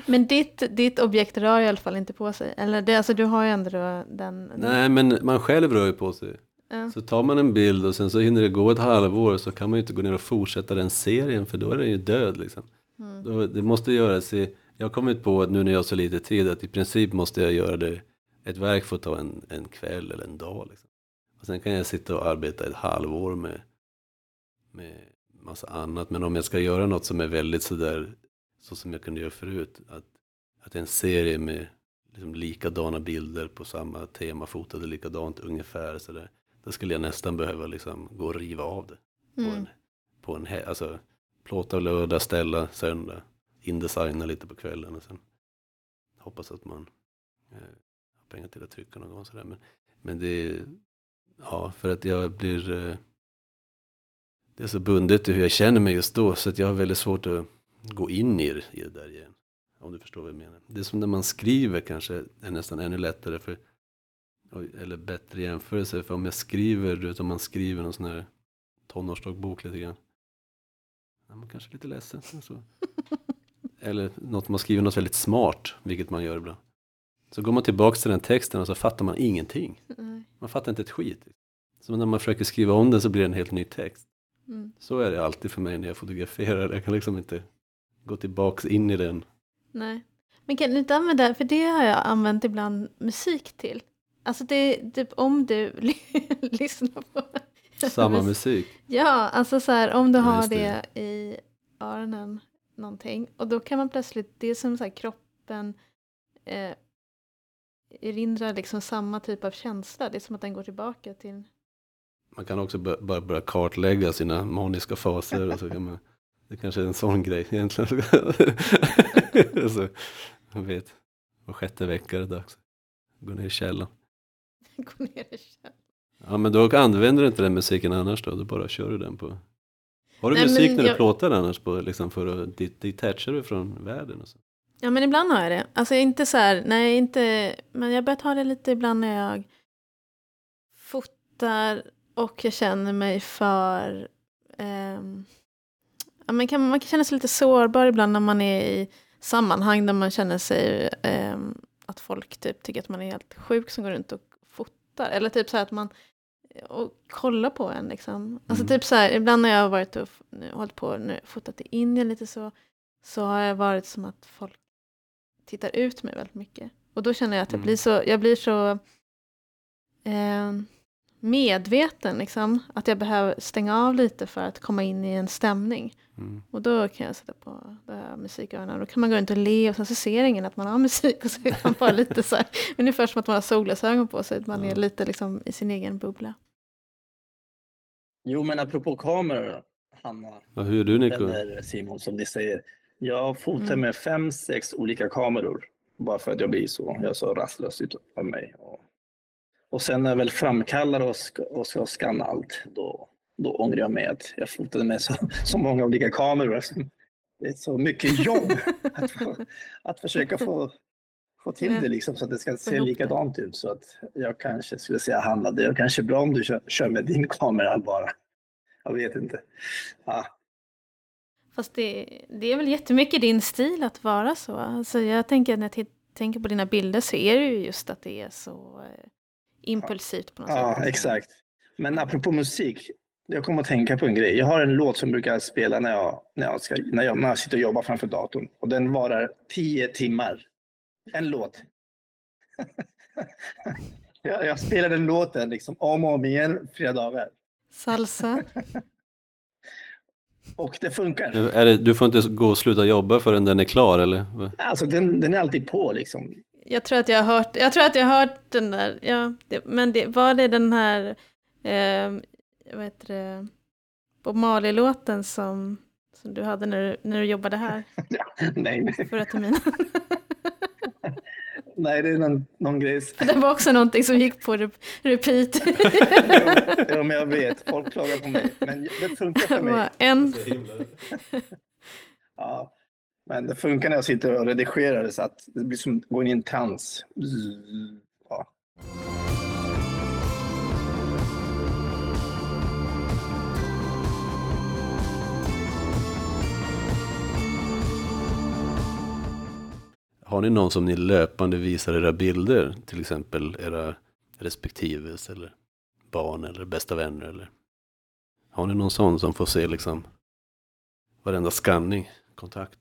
Men ditt objekt rör i alla fall inte på sig. Eller det, alltså du har ju ändå den... Nej, men man själv rör ju på sig. Så tar man en bild och sen så hinner det gå ett halvår, så kan man ju inte gå ner och fortsätta den serien, för då är den ju död liksom. Mm. Det måste göras jag kom ut på att nu när jag har så lite tid, att i princip måste jag göra det, ett verk får ta en kväll eller en dag liksom. Och sen kan jag sitta och arbeta ett halvår med massa annat, men om jag ska göra något som är väldigt sådär, så som jag kunde göra förut, att en serie med liksom likadana bilder på samma tema, fotade likadant ungefär sådär. Då skulle jag nästan behöva liksom gå och riva av det. Mm. På en alltså, plåta lördag, ställa, söndag. Indesigna lite på kvällen och sen hoppas att man har pengar till att trycka någon gång sådär. Men det, ja, för att jag blir det är så bundet till hur jag känner mig just då, så att jag har väldigt svårt att gå in i det där igen. Om du förstår vad jag menar. Det är som när man skriver kanske är nästan ännu lättare för, eller bättre jämförelse, för om jag skriver, du vet, om man skriver någon sån här tonårsdagbok lite grann. Ja, man kanske är lite ledsen så. Eller något man skriver något väldigt smart, vilket man gör ibland. Så går man tillbaka till den texten och så fattar man ingenting. Mm. Man fattar inte ett skit. Så när man försöker skriva om den så blir det en helt ny text. Mm. Så är det alltid för mig när jag fotograferar. Jag kan liksom inte gå tillbaka in i den. Nej. Men kan du inte använda, för det har jag använt ibland musik till. Alltså det är typ om du lyssnar på samma musik. Ja, alltså så här, om du har det i öronen någonting. Och då kan man plötsligt, det är som så här kroppen erindrar liksom samma typ av känsla. Det är som att den går tillbaka till. Man kan också bara börja kartlägga sina maniska faser. Och så kan man, det kanske är en sån grej egentligen. Så, man vet, var sjätte vecka är det dags. Gå ner i källan. Gå ner i källan. Ja, men då använder du inte den musiken annars då? Du bara kör du den på. Har du musik när du plåtar annars på, liksom, för att detacha dig från världen och så? Ja, men ibland har jag det. Alltså inte så här, nej inte, men jag börjar ta det lite ibland när jag fotar och jag känner mig för ja, men man kan känna sig lite sårbar ibland när man är i sammanhang där man känner sig att folk typ tycker att man är helt sjuk som går runt och fotar. Eller typ så här att man och kolla på en liksom. Alltså typ så här, ibland när jag har varit och hållit på nu, fotat i Indien lite så har jag varit som att folk tittar ut mig väldigt mycket. Och då känner jag att jag blir så medveten liksom, att jag behöver stänga av lite för att komma in i en stämning. Mm. Och då kan jag sätta på musikörarna. Då kan man gå runt och le och sen så ser ingen att man har musik och så är man bara lite så här, ungefär som att man har solglasögon på sig, att man är lite liksom i sin egen bubbla. Jo, men apropå kameror, Hanna. Ja, hur är du, Nico? Eller Simon, som ni säger. Jag fotar med 5-6 olika kameror. Bara för att jag blir så. Jag är så rastlös av mig. Och sen när jag väl framkallar och ska skanna allt, då ångrar jag mig att jag fotade med så många olika kameror. Det är så mycket jobb att försöka få till det liksom, så att det ska se likadant ut. Så att jag kanske skulle säga handla det. Det är kanske bra om du kör med din kamera bara. Jag vet inte. Ja. Fast det är väl jättemycket din stil att vara så. Alltså jag tänker när jag tänker på dina bilder så är det ju just att det är så impulsivt på något sätt. Ja, exakt. Men apropå musik, jag kommer att tänka på en grej. Jag har en låt som brukar spela när jag sitter och jobbar framför datorn. Och den varar 10 timmar. En låt. Jag spelar den låten liksom om och om igen flera dagar. Salsa. Och det funkar. Du får inte gå och sluta jobba förrän den är klar, eller? Alltså den är alltid på liksom. Jag tror att jag har hört den där. Ja, var det den här vad heter det, Bob Marley-låten som du hade när du jobbade här? Ja, nej. Förra terminen. Nej, det är någon grej. Det var också någonting som gick på repeat. Ja, men jag vet. Folk klagar på mig. Men det funkar för mig. Ja, men det funkar när jag sitter och redigerar det, så att det blir som att gå in i en trans. Ja. Har ni någon som ni löpande visar era bilder? Till exempel era respektives eller barn eller bästa vänner? Eller? Har ni någon sån som får se liksom varenda skanning, kontakt?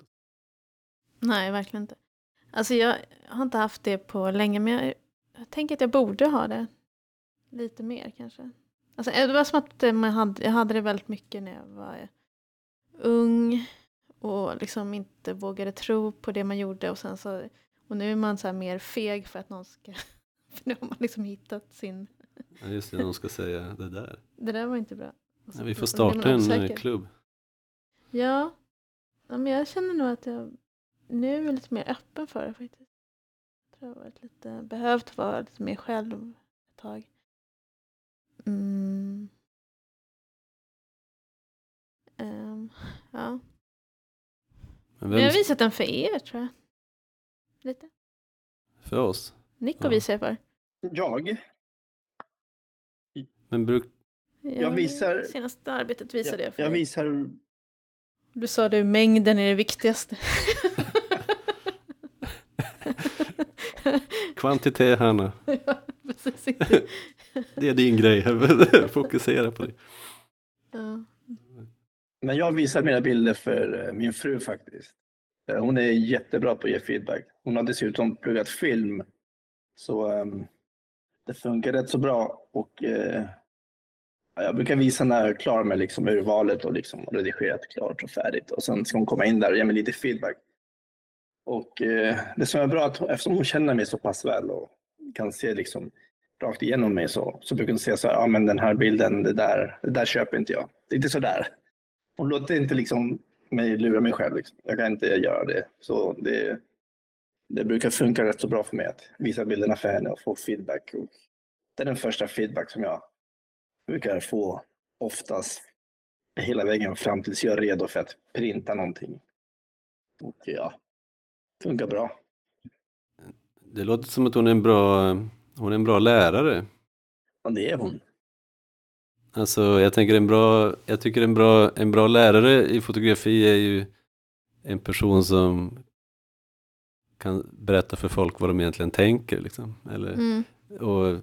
Nej, verkligen inte. Alltså jag har inte haft det på länge, men jag tänker att jag borde ha det lite mer kanske. Alltså det var som att jag hade det väldigt mycket när jag var ung. Och liksom inte vågade tro på det man gjorde. Och nu är man så här mer feg för att någon ska... För nu har man liksom hittat sin Ja, just det, de ska säga det där. Det där var inte bra. Ja, vi får starta en klubb. Ja. Ja, men jag känner nog att jag nu är lite mer öppen för det faktiskt. Jag tror jag har varit lite, behövt vara lite mer själv ett tag. Ja. Men jag har visat den för er, tror jag. Lite. För oss? Nico visar för. Jag? Men jag visar... Senaste arbetet visade jag för jag visar... Du sa det, mängden är det viktigaste. Kvantitet, Hanna. Ja, precis. Inte. Det är din grej. Fokusera på det. Ja. Men jag visar mina bilder för min fru faktiskt. Hon är jättebra på att ge feedback. Hon har dessutom pluggat film. Så det funkar rätt så bra. Och jag brukar visa när jag är klar med liksom urvalet och liksom redigerat klart och färdigt. Och sen ska hon komma in där och ge mig lite feedback. Och det som är bra att hon, eftersom hon känner mig så pass väl och kan se liksom rakt igenom mig så brukar hon se så här, ja men den här bilden, det där köper inte jag. Det är inte så där. Hon låter inte liksom mig lura mig själv. Liksom. Jag kan inte göra det. Så det brukar funka rätt så bra för mig att visa bilderna för henne och få feedback. Och det är den första feedback som jag brukar få oftast hela vägen fram tills jag är redo för att printa någonting. Och ja, funkar bra. Det låter som att hon är en bra lärare. Ja, det är hon. Alltså jag tycker en bra lärare i fotografi är ju en person som kan berätta för folk vad de egentligen tänker liksom. Eller, och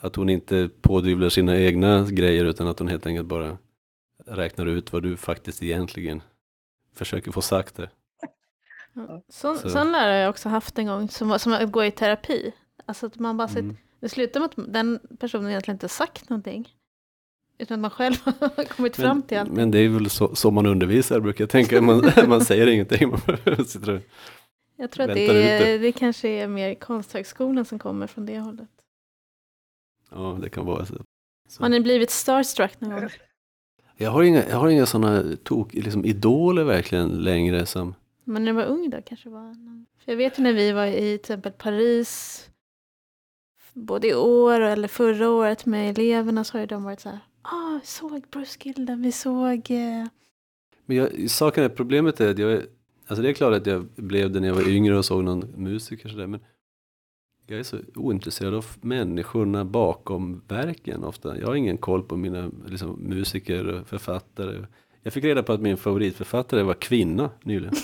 att hon inte pådyvlar sina egna grejer utan att hon helt enkelt bara räknar ut vad du faktiskt egentligen försöker få sagt det. Ja. Sån lärare har jag också haft en gång som att gå i terapi. Alltså att man bara det slutar med att den personen egentligen inte sagt någonting. Utan att man själv har kommit fram till allt. Men det är väl så man undervisar, brukar jag tänka. Man säger ingenting. Jag tror att det kanske är mer konsthögskolan som kommer från det hållet. Ja, det kan vara så. Har ni blivit starstruck någon gång? Jag har inga sådana liksom idoler verkligen längre. Som... Men när du var ung då kanske var någon... För jag vet ju när vi var i till exempel Paris... Både i år eller förra året med eleverna så har ju de varit så här. Vi såg Bruce Gilden, vi såg... Men problemet är att alltså det är klart att jag blev det när jag var yngre och såg någon musiker sådär. Men jag är så ointresserad av människorna bakom verken ofta. Jag har ingen koll på mina liksom, musiker och författare. Jag fick reda på att min favoritförfattare var kvinna nyligen.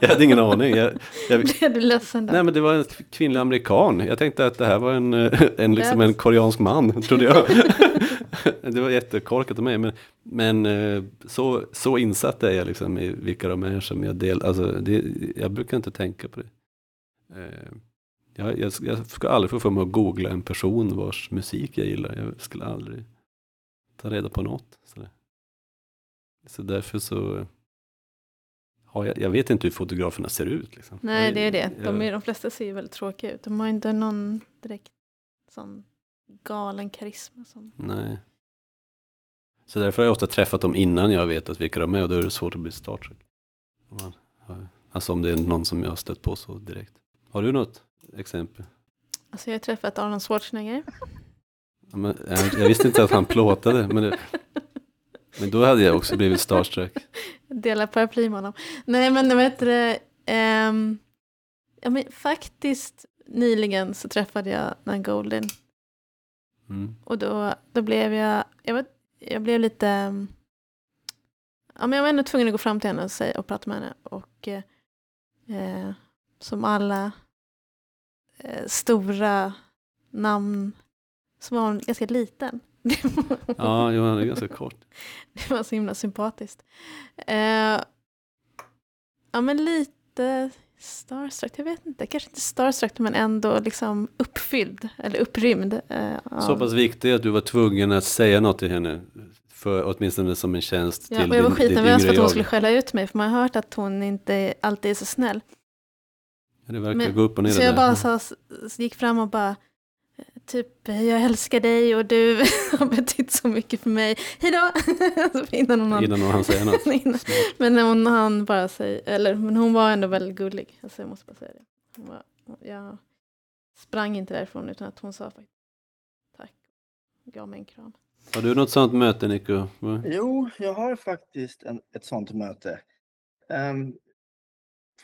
Jag hade ingen aning. Blev du ledsen då? Nej, men det var en kvinnlig amerikan. Jag tänkte att det här var en koreansk man, trodde jag. Det var jättekorkat av mig. Men så insatt är jag liksom i vilka de är som jag delar. Alltså, jag brukar inte tänka på det. Jag skulle aldrig få för mig att googla en person vars musik jag gillar. Jag skulle aldrig ta reda på något. Så därför så... Jag vet inte hur fotograferna ser ut. Liksom. Nej, det är det. De flesta ser ju väldigt tråkiga ut. De har inte någon direkt sån galen karisma. Som... Nej. Så därför har jag ofta träffat dem innan jag vet att vilka de är. Och då är det svårt att bli starstruck. Alltså om det är någon som jag har stött på så direkt. Har du något exempel? Alltså jag har träffat Arnold Schwarzenegger. Jag visste inte att han plåtade. Men då hade jag också blivit starstruck. Dela paraply med honom. Nej, men vet du, faktiskt nyligen så träffade jag Nan Goldin. Och då blev jag blev lite... jag var ändå tvungen att gå fram till henne och prata med henne. Och som alla stora namn så var hon ganska liten. Ja, jag var ganska kort. Det var så himla sympatiskt. Lite starstruck, jag vet inte. Kanske inte starstruck, men ändå liksom uppfylld eller upprymd. Så pass viktigt att du var tvungen att säga något till henne. För, åtminstone som en tjänst till din yngre jag. Jag var skitnervös för att hon skulle skälla ut mig. För man har hört att hon inte alltid är så snäll. Ja, det verkar gå upp och ner. Så jag bara gick fram och bara... typ jag älskar dig och du har betytt så mycket för mig. Hejdå! Alltså, innan hon säger något. Men han bara säger, men hon var ändå väldigt gullig. Alltså, jag måste bara säga det. Jag sprang inte därifrån utan att hon sa faktiskt tack. Gav mig en kram. Har du något sånt möte, Nico? Jo, jag har faktiskt ett sånt möte.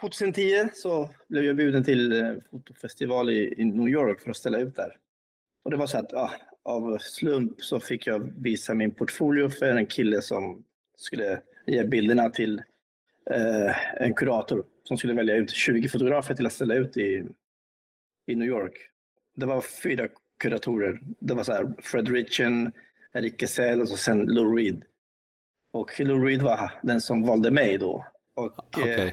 2010 så blev jag bjuden till fotofestival i New York för att ställa ut där. Och det var så att av slump så fick jag visa min portfolio för en kille som skulle ge bilderna till en kurator som skulle välja ut 20 fotografer till att ställa ut i New York. Det var 4 kuratorer. Det var så här Fred Richen, Erik Kessel och sen Lou Reed. Och Lou Reed var den som valde mig då. Och okay.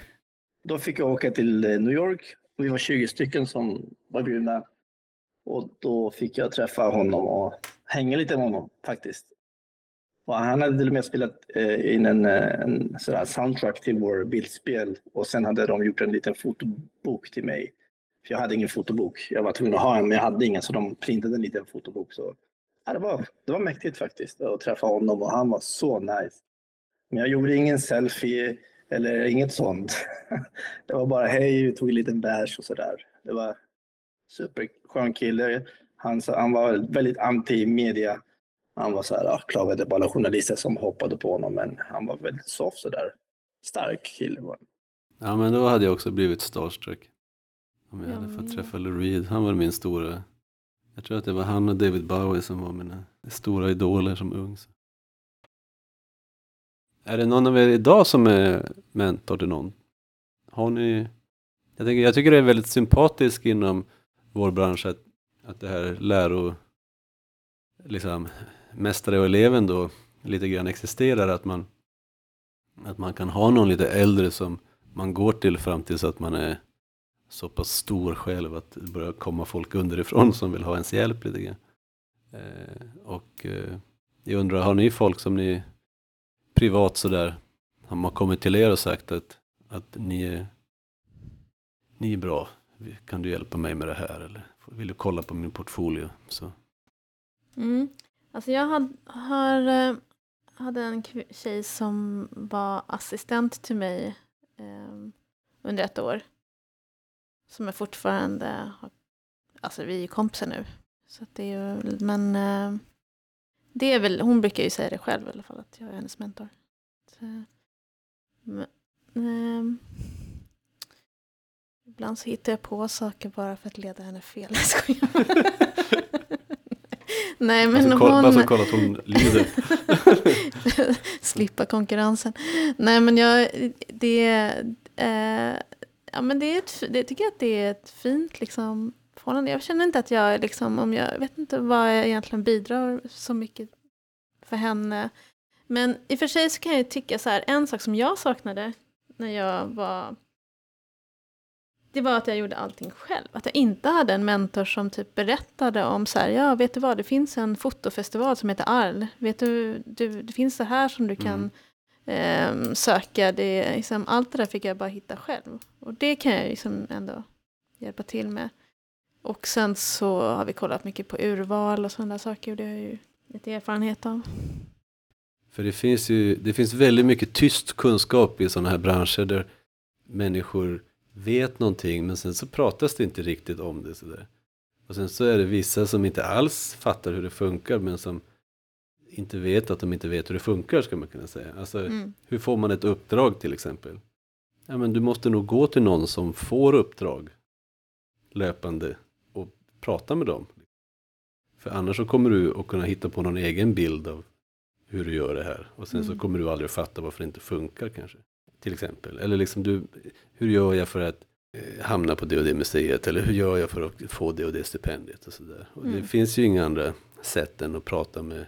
Då fick jag åka till New York. Vi var 20 stycken som var grymna. Och då fick jag träffa honom och hänga lite med honom faktiskt. Och han hade till och med spelat in en sån här soundtrack till vår bildspel. Och sen hade de gjort en liten fotobok till mig. För jag hade ingen fotobok. Jag var tvungen att ha en, men jag hade ingen. Så de printade en liten fotobok. Så. Ja, det var mäktigt faktiskt att träffa honom. Och han var så nice. Men jag gjorde ingen selfie eller inget sånt. Det var bara hej, vi tog en liten bärs och sådär. Det var superskön kille. Han var väldigt anti-media. Han var så här, klagade på alla journalister som hoppade på honom. Men han var väldigt soft sådär. Stark kille var. Ja, men då hade jag också blivit starstruck. Om jag hade fått träffa Lou Reed. Han var min stora... Jag tror att det var han och David Bowie som var mina stora idoler som ung. Är det någon av er idag som är mentor till någon? Har ni... Jag tycker det är väldigt sympatiskt inom vår bransch att det här mästare och eleven då lite grann existerar. Att man kan ha någon lite äldre som man går till fram tills att man är så pass stor själv att det börjar komma folk underifrån som vill ha ens hjälp lite grann. Jag undrar, har ni folk som ni privat sådär har kommit till er och sagt att ni är bra, kan du hjälpa mig med det här eller vill du kolla på min portfolio? Så. Alltså jag hade en tjej som var assistent till mig under 1 år som jag fortfarande vi är ju kompisar nu så att det är ju, men det är väl, hon brukar ju säga det själv i alla fall att jag är hennes mentor så, men, ibland så hittar jag på saker bara för att leda henne fel. Nej, men alltså, hon... Bara så kolla att hon lider. Slippa konkurrensen. Nej, men det tycker jag att det är ett fint förhållande. Jag känner inte att jag jag vet inte vad jag egentligen bidrar så mycket för henne. Men i och för sig så kan jag tycka så här, en sak som jag saknade när jag var... Det var att jag gjorde allting själv. Att jag inte hade en mentor som typ berättade om så här, vet du vad, det finns en fotofestival som heter Arl. Vet du det finns det här som du kan söka. Det, allt det där fick jag bara hitta själv. Och det kan jag ändå hjälpa till med. Och sen så har vi kollat mycket på urval och sådana saker. Och det har jag ju lite erfarenhet av. För det finns väldigt mycket tyst kunskap i sådana här branscher där människor... vet någonting, men sen så pratas det inte riktigt om det sådär. Och sen så är det vissa som inte alls fattar hur det funkar, men som inte vet att de inte vet hur det funkar, ska man kunna säga. Hur får man ett uppdrag till exempel? Ja, men du måste nog gå till någon som får uppdrag löpande och prata med dem. För annars så kommer du att kunna hitta på någon egen bild av hur du gör det här. Och sen så kommer du aldrig fatta varför det inte funkar kanske. Till exempel. Eller hur gör jag för att hamna på det och det museet? Eller hur gör jag för att få det och det stipendiet? Och sådär. Och det finns ju inga andra sätt än att prata med.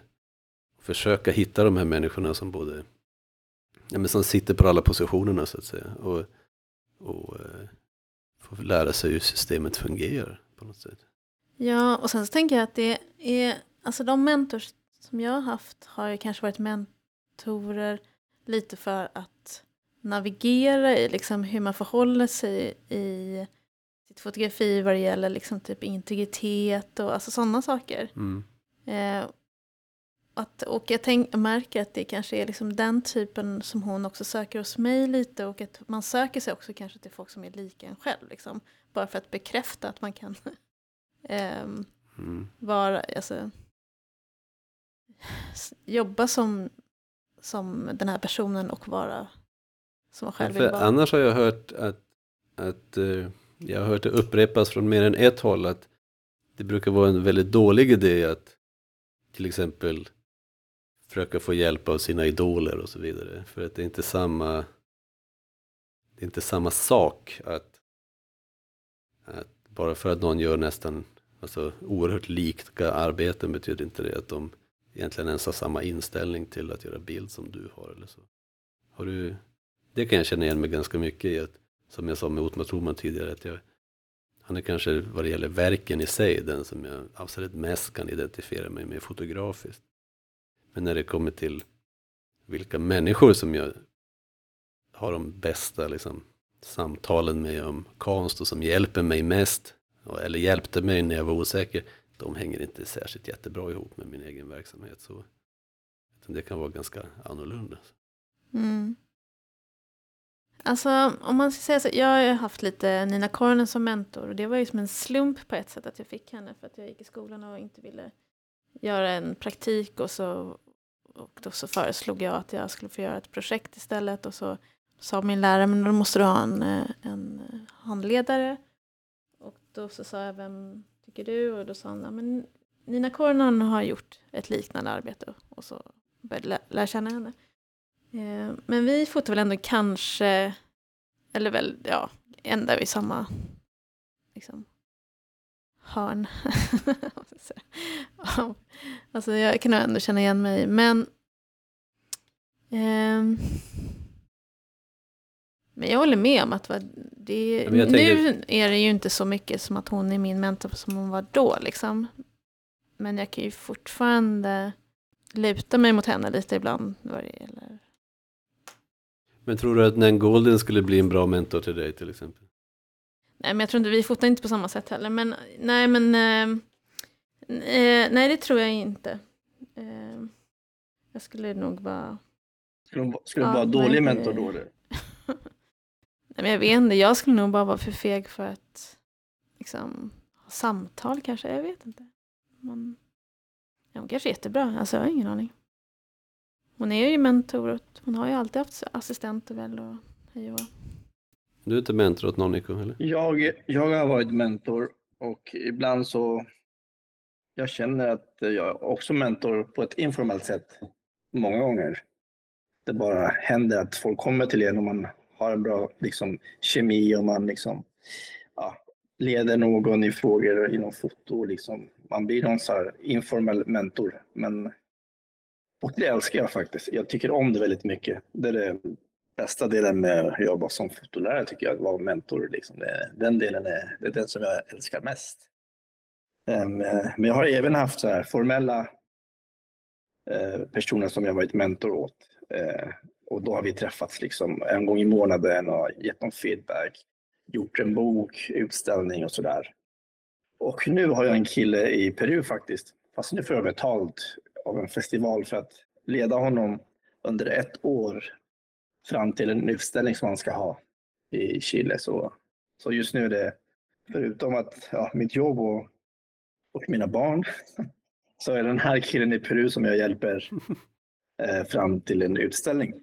Försöka hitta de här människorna som både... Ja, men som sitter på alla positionerna så att säga. Och få lära sig hur systemet fungerar på något sätt. Ja, och sen så tänker jag att det är... Alltså de mentors som jag har haft har ju kanske varit mentorer lite för att navigera i hur man förhåller sig i sitt fotografi vad det gäller liksom typ integritet och alltså sådana saker. Mm. Jag märker att det kanske är liksom den typen som hon också söker hos mig lite, och att man söker sig också kanske till folk som är lika en själv liksom, bara för att bekräfta att man kan vara, alltså, jobba som den här personen och vara som man själv vill vara. Annars har jag hört att jag har hört det upprepas från mer än ett håll att det brukar vara en väldigt dålig idé att till exempel försöka få hjälp av sina idoler och så vidare. För att det är inte samma sak att bara för att någon gör nästan alltså oerhört lika arbeten betyder inte det att de egentligen ens har samma inställning till att göra bild som du har eller så. Det kan jag känna igen mig ganska mycket i, att, som jag sa med Otmar Thurman tidigare, att han är kanske vad det gäller verken i sig den som jag absolut mest kan identifiera mig med fotografiskt. Men när det kommer till vilka människor som jag har de bästa liksom, samtalen med om konst och som hjälper mig mest eller hjälpte mig när jag var osäker, de hänger inte särskilt jättebra ihop med min egen verksamhet. Så det kan vara ganska annorlunda. Mm. Alltså om man ska säga så, jag har haft lite Nina Kornen som mentor, och det var ju som en slump på ett sätt att jag fick henne, för att jag gick i skolan och inte ville göra en praktik, och då så föreslog jag att jag skulle få göra ett projekt istället, och så sa min lärare, men då måste du ha en handledare, och då så sa jag, vem tycker du? Och då sa han, men Nina Kornen har gjort ett liknande arbete, och så började jag lära känna henne. Men vi fotar väl ändå kanske, eller väl, ja, ändå i samma liksom hörn. Alltså jag kan ändå känna igen mig, men jag håller med om att nu är det ju inte så mycket som att hon är min mentor som hon var då liksom. Men jag kan ju fortfarande luta mig mot henne lite ibland vad det gäller. Men tror du att Nan Goldin skulle bli en bra mentor till dig till exempel? Nej, men jag tror inte, vi fotar inte på samma sätt heller. Nej, det tror jag inte. Jag skulle nog bara... Skulle hon vara dålig mentor då? Eller? Nej, men jag vet inte. Jag skulle nog bara vara för feg för att liksom, ha samtal kanske. Jag vet inte. Hon kanske är jättebra. Alltså jag har ingen aning. Hon är ju mentor åt. Hon har ju alltid haft assistenter väl och hej och. Du är inte mentor åt någon, Nico, eller? Jag har varit mentor, och ibland så jag känner att jag är också mentor på ett informellt sätt många gånger. Det bara händer att folk kommer till en och man har en bra liksom kemi och man liksom leder någon i frågor inom foto liksom. Man blir någon så här informell mentor, men och det älskar jag faktiskt. Jag tycker om det väldigt mycket. Det är det bästa delen med att jobba som fotolärare, tycker jag, att vara mentor liksom. Den delen är den som jag älskar mest. Men jag har även haft så här formella personer som jag varit mentor åt, och då har vi träffats liksom en gång i månaden och gett dem feedback, gjort en bok, utställning och sådär. Och nu har jag en kille i Peru faktiskt, fast nu får jag betalt av en festival för att leda honom under ett år fram till en utställning som han ska ha i Chile. Så just nu är det, förutom att mitt jobb och mina barn, så är den här killen i Peru som jag hjälper fram till en utställning.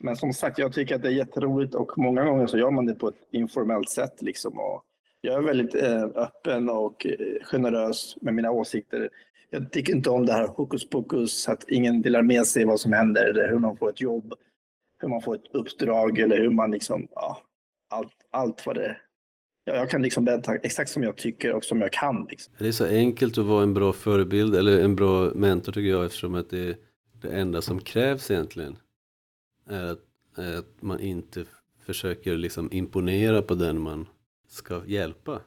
Men som sagt, jag tycker att det är jätteroligt, och många gånger så gör man det på ett informellt sätt liksom. Och jag är väldigt öppen och generös med mina åsikter. Jag tycker inte om det här hokus pokus, att ingen delar med sig vad som händer, eller hur man får ett jobb, hur man får ett uppdrag, eller hur man liksom, allt vad det är. Jag kan liksom berätta exakt som jag tycker och som jag kan. Liksom. Det är så enkelt att vara en bra förebild, eller en bra mentor tycker jag, eftersom att det är det enda som krävs egentligen. Är att man inte försöker liksom imponera på den man ska hjälpa.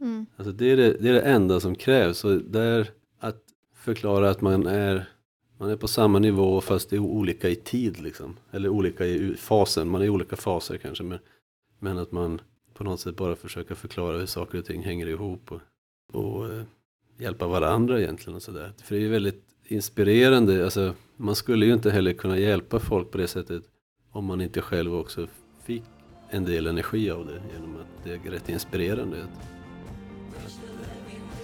Mm. Alltså det är det enda som krävs. Så där... Att förklara att man är på samma nivå, fast det är olika i tid liksom. Eller olika i fasen. Man är i olika faser kanske. Men att man på något sätt bara försöka förklara hur saker och ting hänger ihop och hjälpa varandra egentligen och sådär. För det är ju väldigt inspirerande. Alltså, man skulle ju inte heller kunna hjälpa folk på det sättet om man inte själv också fick en del energi av det, genom att det är rätt inspirerande att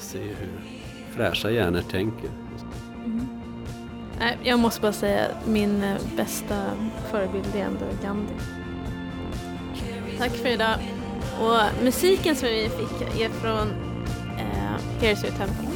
se hur fräscha hjärnor tänker. Mm. Jag måste bara säga, min bästa förebild är ändå Gandhi. Tack för idag. Och musiken som vi fick är från Here's Your Temple.